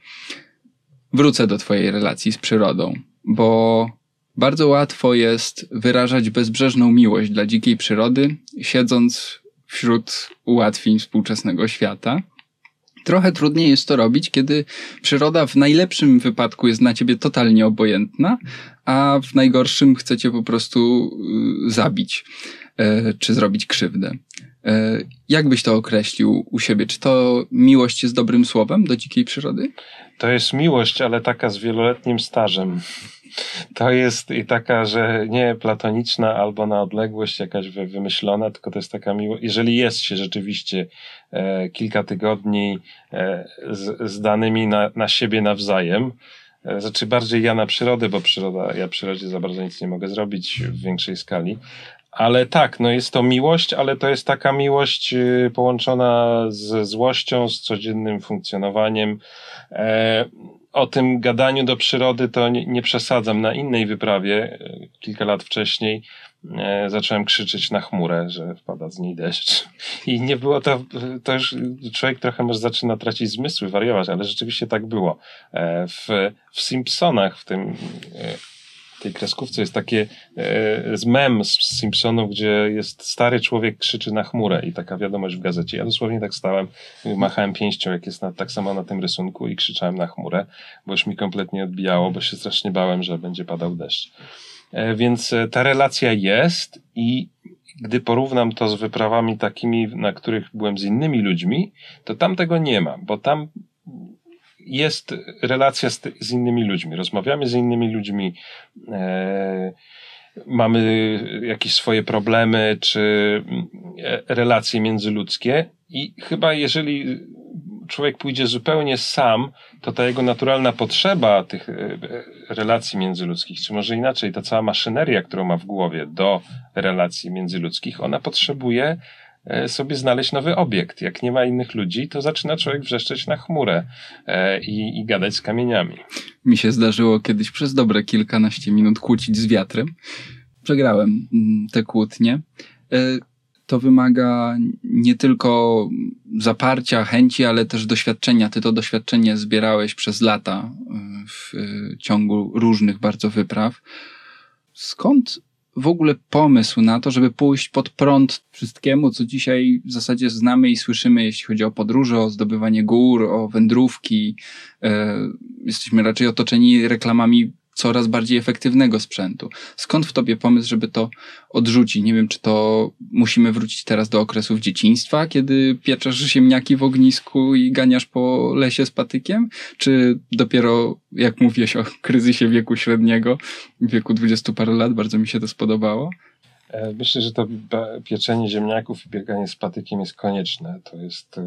Wrócę do twojej relacji z przyrodą, bo bardzo łatwo jest wyrażać bezbrzeżną miłość dla dzikiej przyrody, siedząc wśród ułatwień współczesnego świata. Trochę trudniej jest to robić, kiedy przyroda w najlepszym wypadku jest na ciebie totalnie obojętna, a w najgorszym chce cię po prostu zabić czy zrobić krzywdę. Jak byś to określił u siebie? Czy to miłość jest dobrym słowem do dzikiej przyrody? To jest miłość, ale taka z wieloletnim stażem. To jest i taka, że nie platoniczna albo na odległość jakaś wymyślona, tylko to jest taka miłość. Jeżeli jest się rzeczywiście e, kilka tygodni e, z, z danymi na, na siebie nawzajem, e, znaczy bardziej ja na przyrodę, bo przyroda, ja przyrodzie za bardzo nic nie mogę zrobić w większej skali. Ale tak, no jest to miłość, ale to jest taka miłość połączona ze złością, z codziennym funkcjonowaniem. E, o tym gadaniu do przyrody to nie, nie przesadzam. Na innej wyprawie kilka lat wcześniej e, zacząłem krzyczeć na chmurę, że wpada z niej deszcz. I nie było to, to już człowiek trochę może zaczyna tracić zmysły, wariować, ale rzeczywiście tak było. E, w, w Simpsonach, w tym... E, tej kreskówce jest takie e, z mem z Simpsonów, gdzie jest stary człowiek krzyczy na chmurę i taka wiadomość w gazecie. Ja dosłownie tak stałem, machałem pięścią, jak jest na, tak samo na tym rysunku i krzyczałem na chmurę, bo już mi kompletnie odbijało, bo się strasznie bałem, że będzie padał deszcz. E, więc e, ta relacja jest i gdy porównam to z wyprawami takimi, na których byłem z innymi ludźmi, to tam tego nie ma, bo tam jest relacja z, z innymi ludźmi. Rozmawiamy z innymi ludźmi, e, mamy jakieś swoje problemy czy relacje międzyludzkie i chyba jeżeli człowiek pójdzie zupełnie sam, to ta jego naturalna potrzeba tych relacji międzyludzkich, czy może inaczej, ta cała maszyneria, którą ma w głowie do relacji międzyludzkich, ona potrzebuje sobie znaleźć nowy obiekt. Jak nie ma innych ludzi, to zaczyna człowiek wrzeszczeć na chmurę i, i gadać z kamieniami. Mi się zdarzyło kiedyś przez dobre kilkanaście minut kłócić z wiatrem. Przegrałem te kłótnie. To wymaga nie tylko zaparcia, chęci, ale też doświadczenia. Ty to doświadczenie zbierałeś przez lata w ciągu różnych bardzo wypraw. Skąd w ogóle pomysł na to, żeby pójść pod prąd wszystkiemu, co dzisiaj w zasadzie znamy i słyszymy, jeśli chodzi o podróże, o zdobywanie gór, o wędrówki. E, jesteśmy raczej otoczeni reklamami coraz bardziej efektywnego sprzętu. Skąd w tobie pomysł, żeby to odrzucić? Nie wiem, czy to musimy wrócić teraz do okresów dzieciństwa, kiedy pieczesz ziemniaki w ognisku i ganiasz po lesie z patykiem? Czy dopiero, jak mówiłeś o kryzysie wieku średniego, w wieku dwudziestu paru lat, bardzo mi się to spodobało? Myślę, że to pieczenie ziemniaków i bieganie z patykiem jest konieczne. To jest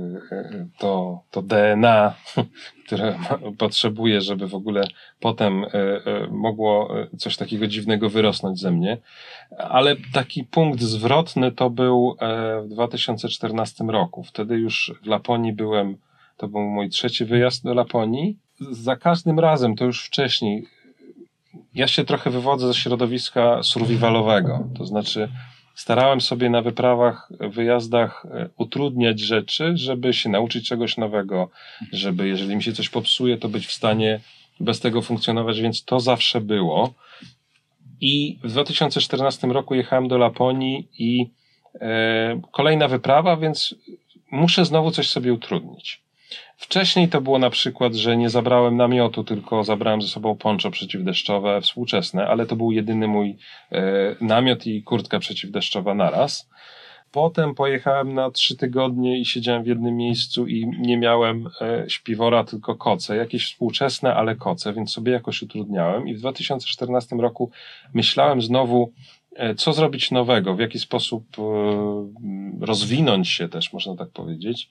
to, to D N A, które potrzebuję, żeby w ogóle potem mogło coś takiego dziwnego wyrosnąć ze mnie. Ale taki punkt zwrotny to był w dwa tysiące czternastym roku. Wtedy już w Laponii byłem, to był mój trzeci wyjazd do Laponii. Za każdym razem, to już wcześniej, ja się trochę wywodzę ze środowiska survivalowego, to znaczy starałem sobie na wyprawach, wyjazdach utrudniać rzeczy, żeby się nauczyć czegoś nowego, żeby jeżeli mi się coś popsuje, to być w stanie bez tego funkcjonować, więc to zawsze było. I w dwa tysiące czternastym roku jechałem do Laponii i e, kolejna wyprawa, więc muszę znowu coś sobie utrudnić. Wcześniej to było na przykład, że nie zabrałem namiotu, tylko zabrałem ze sobą poncho przeciwdeszczowe współczesne, ale to był jedyny mój e, namiot i kurtka przeciwdeszczowa naraz. Potem pojechałem na trzy tygodnie i siedziałem w jednym miejscu i nie miałem e, śpiwora, tylko koce, jakieś współczesne, ale koce, więc sobie jakoś utrudniałem i w dwa tysiące czternastym roku myślałem znowu, co zrobić nowego, w jaki sposób e, rozwinąć się też, można tak powiedzieć.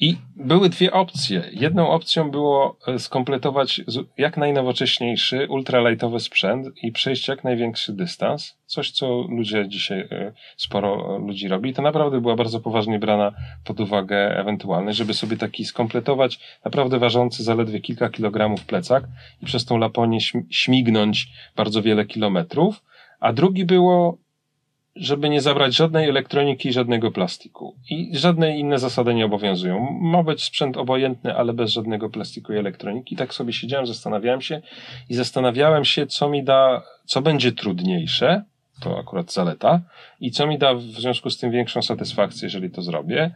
I były dwie opcje. Jedną opcją było skompletować jak najnowocześniejszy, ultralightowy sprzęt i przejść jak największy dystans. Coś, co ludzie dzisiaj, sporo ludzi robi. I to naprawdę była bardzo poważnie brana pod uwagę ewentualność, żeby sobie taki skompletować naprawdę ważący zaledwie kilka kilogramów plecak i przez tą Laponię śmignąć bardzo wiele kilometrów. A drugi było, żeby nie zabrać żadnej elektroniki, żadnego plastiku. I żadne inne zasady nie obowiązują. Ma być sprzęt obojętny, ale bez żadnego plastiku i elektroniki. Tak sobie siedziałem, zastanawiałem się i zastanawiałem się, co mi da, co będzie trudniejsze, to akurat zaleta, i co mi da w związku z tym większą satysfakcję, jeżeli to zrobię.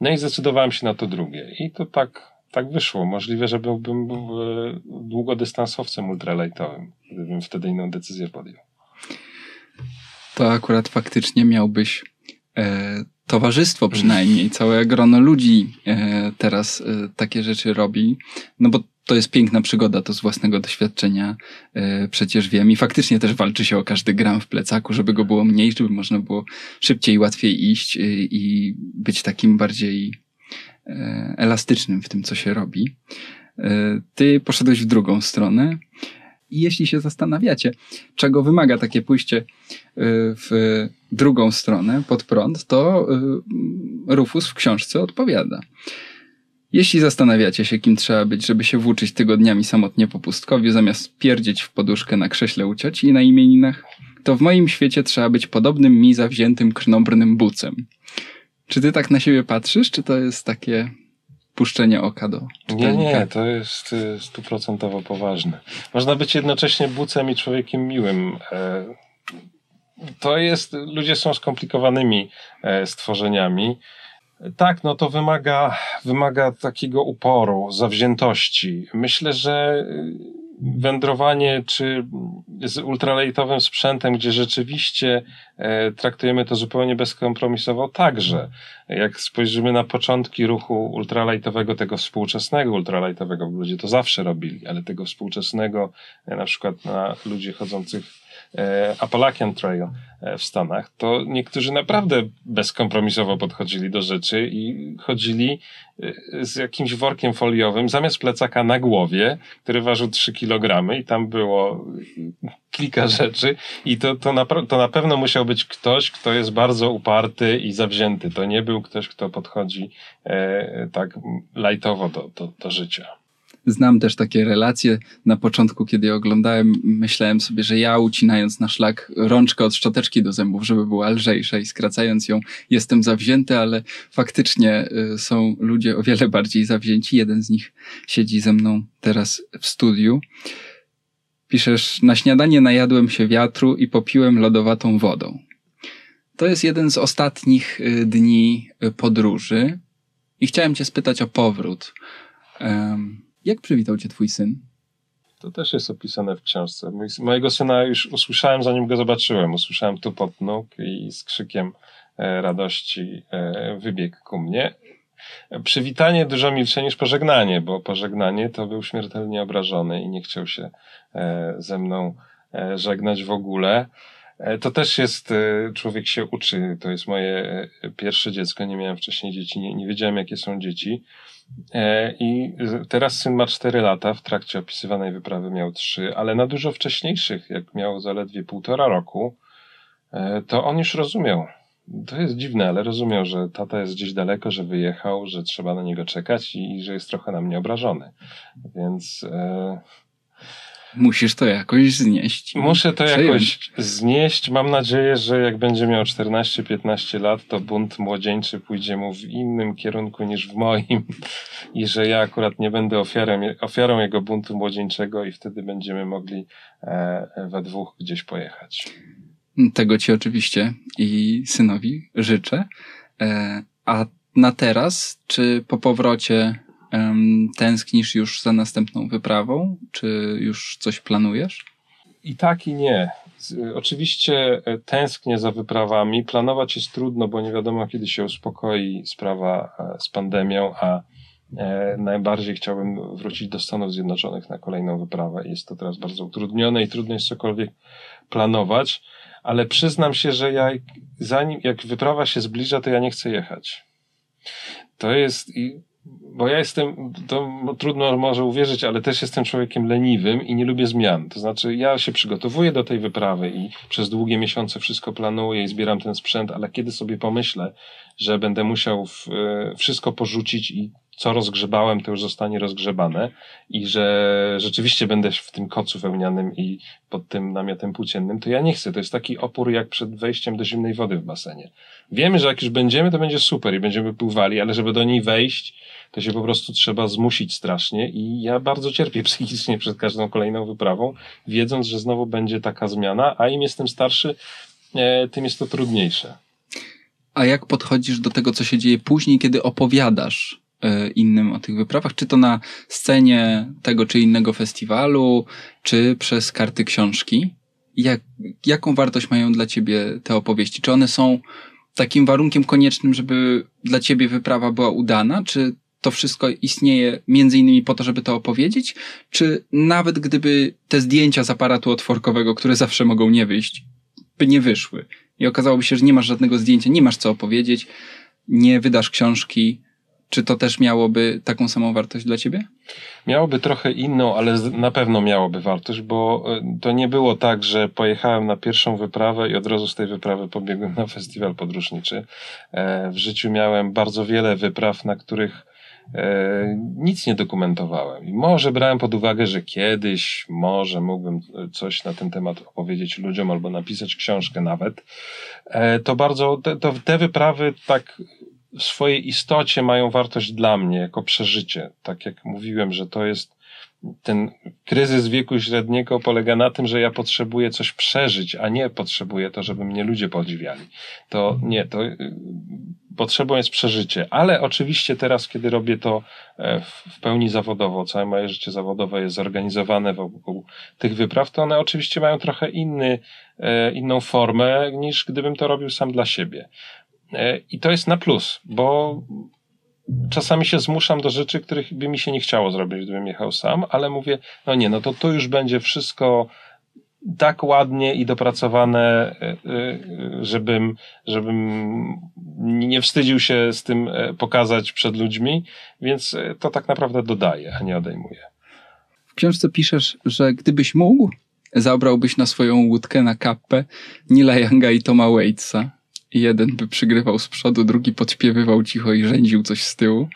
No i zdecydowałem się na to drugie. I to tak, tak wyszło. Możliwe, że byłbym był długodystansowcem ultralightowym, gdybym wtedy inną decyzję podjął. To akurat faktycznie miałbyś e, towarzystwo przynajmniej, całe grono ludzi e, teraz e, takie rzeczy robi, no bo to jest piękna przygoda, to z własnego doświadczenia e, przecież wiem i faktycznie też walczy się o każdy gram w plecaku, żeby go było mniej, żeby można było szybciej, łatwiej iść e, i być takim bardziej e, elastycznym w tym, co się robi. E, ty poszedłeś w drugą stronę. I jeśli się zastanawiacie, czego wymaga takie pójście w drugą stronę, pod prąd, to Rufus w książce odpowiada. Jeśli zastanawiacie się, kim trzeba być, żeby się włóczyć tygodniami samotnie po pustkowiu, zamiast pierdzieć w poduszkę na krześle u cioci i na imieninach, to w moim świecie trzeba być podobnym mi zawziętym, krnobrnym bucem. Czy ty tak na siebie patrzysz, czy to jest takie puszczenie oka do czytelnika? Nie, nie, to jest stuprocentowo poważne. Można być jednocześnie bucem i człowiekiem miłym. To jest, ludzie są skomplikowanymi stworzeniami. Tak, no to wymaga, wymaga takiego uporu, zawziętości. Myślę, że wędrowanie czy z ultralejtowym sprzętem, gdzie rzeczywiście e, traktujemy to zupełnie bezkompromisowo, także jak spojrzymy na początki ruchu ultralejtowego, tego współczesnego ultralejtowego, bo ludzie to zawsze robili, ale tego współczesnego, e, na przykład na ludzi chodzących e, Appalachian Trail e, w Stanach, to niektórzy naprawdę bezkompromisowo podchodzili do rzeczy i chodzili e, z jakimś workiem foliowym zamiast plecaka na głowie, który ważył trzy kilogramy i tam było kilka rzeczy i to, to, na, to na pewno musiał być ktoś, kto jest bardzo uparty i zawzięty. To nie był ktoś, kto podchodzi e, tak lajtowo do, do, do życia. Znam też takie relacje. Na początku, kiedy je oglądałem, myślałem sobie, że ja ucinając na szlak rączkę od szczoteczki do zębów, żeby była lżejsza i skracając ją, jestem zawzięty, ale faktycznie y, są ludzie o wiele bardziej zawzięci. Jeden z nich siedzi ze mną teraz w studiu. Piszesz, na śniadanie najadłem się wiatru i popiłem lodowatą wodą. To jest jeden z ostatnich dni podróży i chciałem cię spytać o powrót. Um, jak przywitał cię twój syn? To też jest opisane w książce. Mojego syna już usłyszałem, zanim go zobaczyłem. Usłyszałem tupot nóg i z krzykiem radości wybiegł ku mnie. Przywitanie dużo milsze niż pożegnanie, bo pożegnanie to był śmiertelnie obrażony i nie chciał się ze mną żegnać w ogóle. To też jest, człowiek się uczy, to jest moje pierwsze dziecko, nie miałem wcześniej dzieci, nie, nie wiedziałem jakie są dzieci i teraz syn ma cztery lata, w trakcie opisywanej wyprawy miał trzy, ale na dużo wcześniejszych, jak miał zaledwie półtora roku, to on już rozumiał. To jest dziwne, ale rozumiał, że tata jest gdzieś daleko, że wyjechał, że trzeba na niego czekać i, i że jest trochę na mnie obrażony. Więc e... musisz to jakoś znieść. Muszę to przejąć. jakoś znieść. Mam nadzieję, że jak będzie miał czternaście piętnaście lat, to bunt młodzieńczy pójdzie mu w innym kierunku niż w moim i że ja akurat nie będę ofiarą, ofiarą jego buntu młodzieńczego i wtedy będziemy mogli e, we dwóch gdzieś pojechać. Tego ci oczywiście i synowi życzę. A na teraz, czy po powrocie tęsknisz już za następną wyprawą? Czy już coś planujesz? I tak, i nie. Oczywiście tęsknię za wyprawami. Planować jest trudno, bo nie wiadomo, kiedy się uspokoi sprawa z pandemią, a najbardziej chciałbym wrócić do Stanów Zjednoczonych na kolejną wyprawę. Jest to teraz bardzo utrudnione i trudno jest cokolwiek planować. Ale przyznam się, że ja, zanim, jak wyprawa się zbliża, to ja nie chcę jechać. To jest, bo ja jestem, to trudno może uwierzyć, ale też jestem człowiekiem leniwym i nie lubię zmian. To znaczy ja się przygotowuję do tej wyprawy i przez długie miesiące wszystko planuję i zbieram ten sprzęt, ale kiedy sobie pomyślę, że będę musiał w, wszystko porzucić i co rozgrzebałem, to już zostanie rozgrzebane i że rzeczywiście będę w tym kocu wełnianym i pod tym namiotem płóciennym, to ja nie chcę. To jest taki opór jak przed wejściem do zimnej wody w basenie. Wiemy, że jak już będziemy, to będzie super i będziemy pływali, ale żeby do niej wejść, to się po prostu trzeba zmusić strasznie i ja bardzo cierpię psychicznie przed każdą kolejną wyprawą, wiedząc, że znowu będzie taka zmiana, a im jestem starszy, tym jest to trudniejsze. A jak podchodzisz do tego, co się dzieje później, kiedy opowiadasz innym o tych wyprawach, czy to na scenie tego czy innego festiwalu, czy przez karty książki? Jak, jaką wartość mają dla ciebie te opowieści? Czy one są takim warunkiem koniecznym, żeby dla ciebie wyprawa była udana? Czy to wszystko istnieje między innymi po to, żeby to opowiedzieć? Czy nawet gdyby te zdjęcia z aparatu otworkowego, które zawsze mogą nie wyjść, by nie wyszły i okazałoby się, że nie masz żadnego zdjęcia, nie masz co opowiedzieć, nie wydasz książki, czy to też miałoby taką samą wartość dla ciebie? Miałoby trochę inną, ale na pewno miałoby wartość, bo to nie było tak, że pojechałem na pierwszą wyprawę i od razu z tej wyprawy pobiegłem na festiwal podróżniczy. W życiu miałem bardzo wiele wypraw, na których nic nie dokumentowałem. I może brałem pod uwagę, że kiedyś może mógłbym coś na ten temat opowiedzieć ludziom albo napisać książkę nawet. To bardzo, te, to te wyprawy tak w swojej istocie mają wartość dla mnie jako przeżycie. Tak jak mówiłem, że to jest ten kryzys wieku średniego polega na tym, że ja potrzebuję coś przeżyć, a nie potrzebuję to, żeby mnie ludzie podziwiali. To nie, to potrzebą jest przeżycie, ale oczywiście teraz, kiedy robię to w pełni zawodowo, całe moje życie zawodowe jest zorganizowane wokół tych wypraw, to one oczywiście mają trochę inny, inną formę niż gdybym to robił sam dla siebie. I to jest na plus, bo czasami się zmuszam do rzeczy, których by mi się nie chciało zrobić, gdybym jechał sam, ale mówię, no nie, no to tu już będzie wszystko tak ładnie i dopracowane, żebym, żebym nie wstydził się z tym pokazać przed ludźmi, więc to tak naprawdę dodaje, a nie odejmuje. W książce piszesz, że gdybyś mógł, zabrałbyś na swoją łódkę na kappę Nila Younga i Toma Waitsa. Jeden by przygrywał z przodu, drugi podśpiewywał cicho i rzędził coś z tyłu.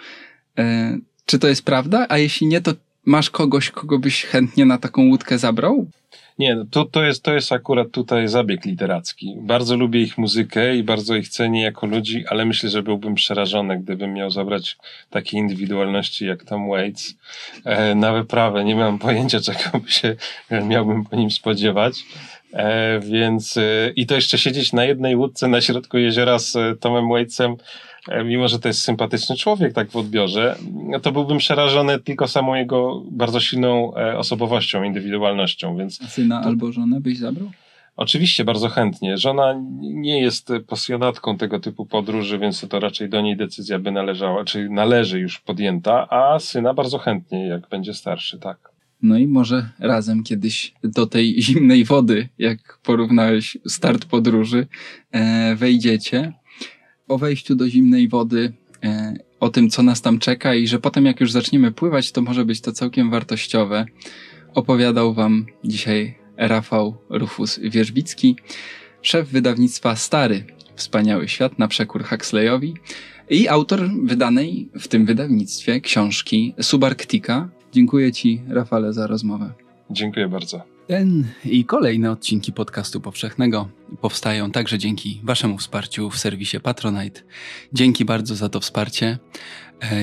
E, czy to jest prawda? A jeśli nie, to masz kogoś, kogo byś chętnie na taką łódkę zabrał? Nie, no to, to, jest, to jest akurat tutaj zabieg literacki. Bardzo lubię ich muzykę i bardzo ich cenię jako ludzi, ale myślę, że byłbym przerażony, gdybym miał zabrać takiej indywidualności jak Tom Waits e, na wyprawę. Nie mam pojęcia, czego by się miałbym po nim spodziewać. E, więc e, i to jeszcze siedzieć na jednej łódce na środku jeziora z e, Tomem Waitsem, e, mimo że to jest sympatyczny człowiek tak w odbiorze, no to byłbym przerażony tylko samą jego bardzo silną e, osobowością, indywidualnością. Więc syna to, albo żonę byś zabrał? Oczywiście, bardzo chętnie. Żona nie jest pasjonatką tego typu podróży, więc to raczej do niej decyzja by należała, czy należy już podjęta, a syna bardzo chętnie, jak będzie starszy, tak. No i może razem kiedyś do tej zimnej wody, jak porównałeś start podróży, e, wejdziecie. O wejściu do zimnej wody, e, o tym, co nas tam czeka i że potem jak już zaczniemy pływać, to może być to całkiem wartościowe. Opowiadał wam dzisiaj Rafał Rufus-Wierzbicki, szef wydawnictwa Stary Wspaniały Świat na przekór Huxleyowi i autor wydanej w tym wydawnictwie książki Subarktika. Dziękuję ci, Rafale, za rozmowę. Dziękuję bardzo. Ten i kolejne odcinki podcastu powszechnego powstają także dzięki waszemu wsparciu w serwisie Patronite. Dzięki bardzo za to wsparcie.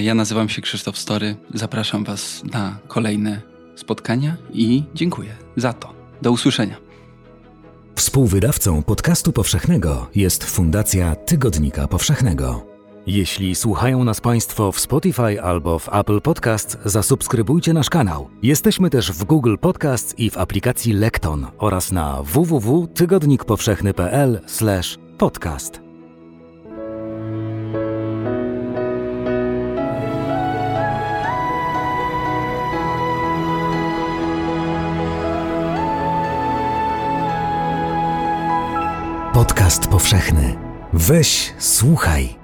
Ja nazywam się Krzysztof Story. Zapraszam was na kolejne spotkania i dziękuję za to. Do usłyszenia. Współwydawcą podcastu powszechnego jest Fundacja Tygodnika Powszechnego. Jeśli słuchają nas Państwo w Spotify albo w Apple Podcasts, zasubskrybujcie nasz kanał. Jesteśmy też w Google Podcasts i w aplikacji Lekton oraz na w w w kropka tygodnik powszechny kropka p l slash podcast. Podcast powszechny. Weź, słuchaj.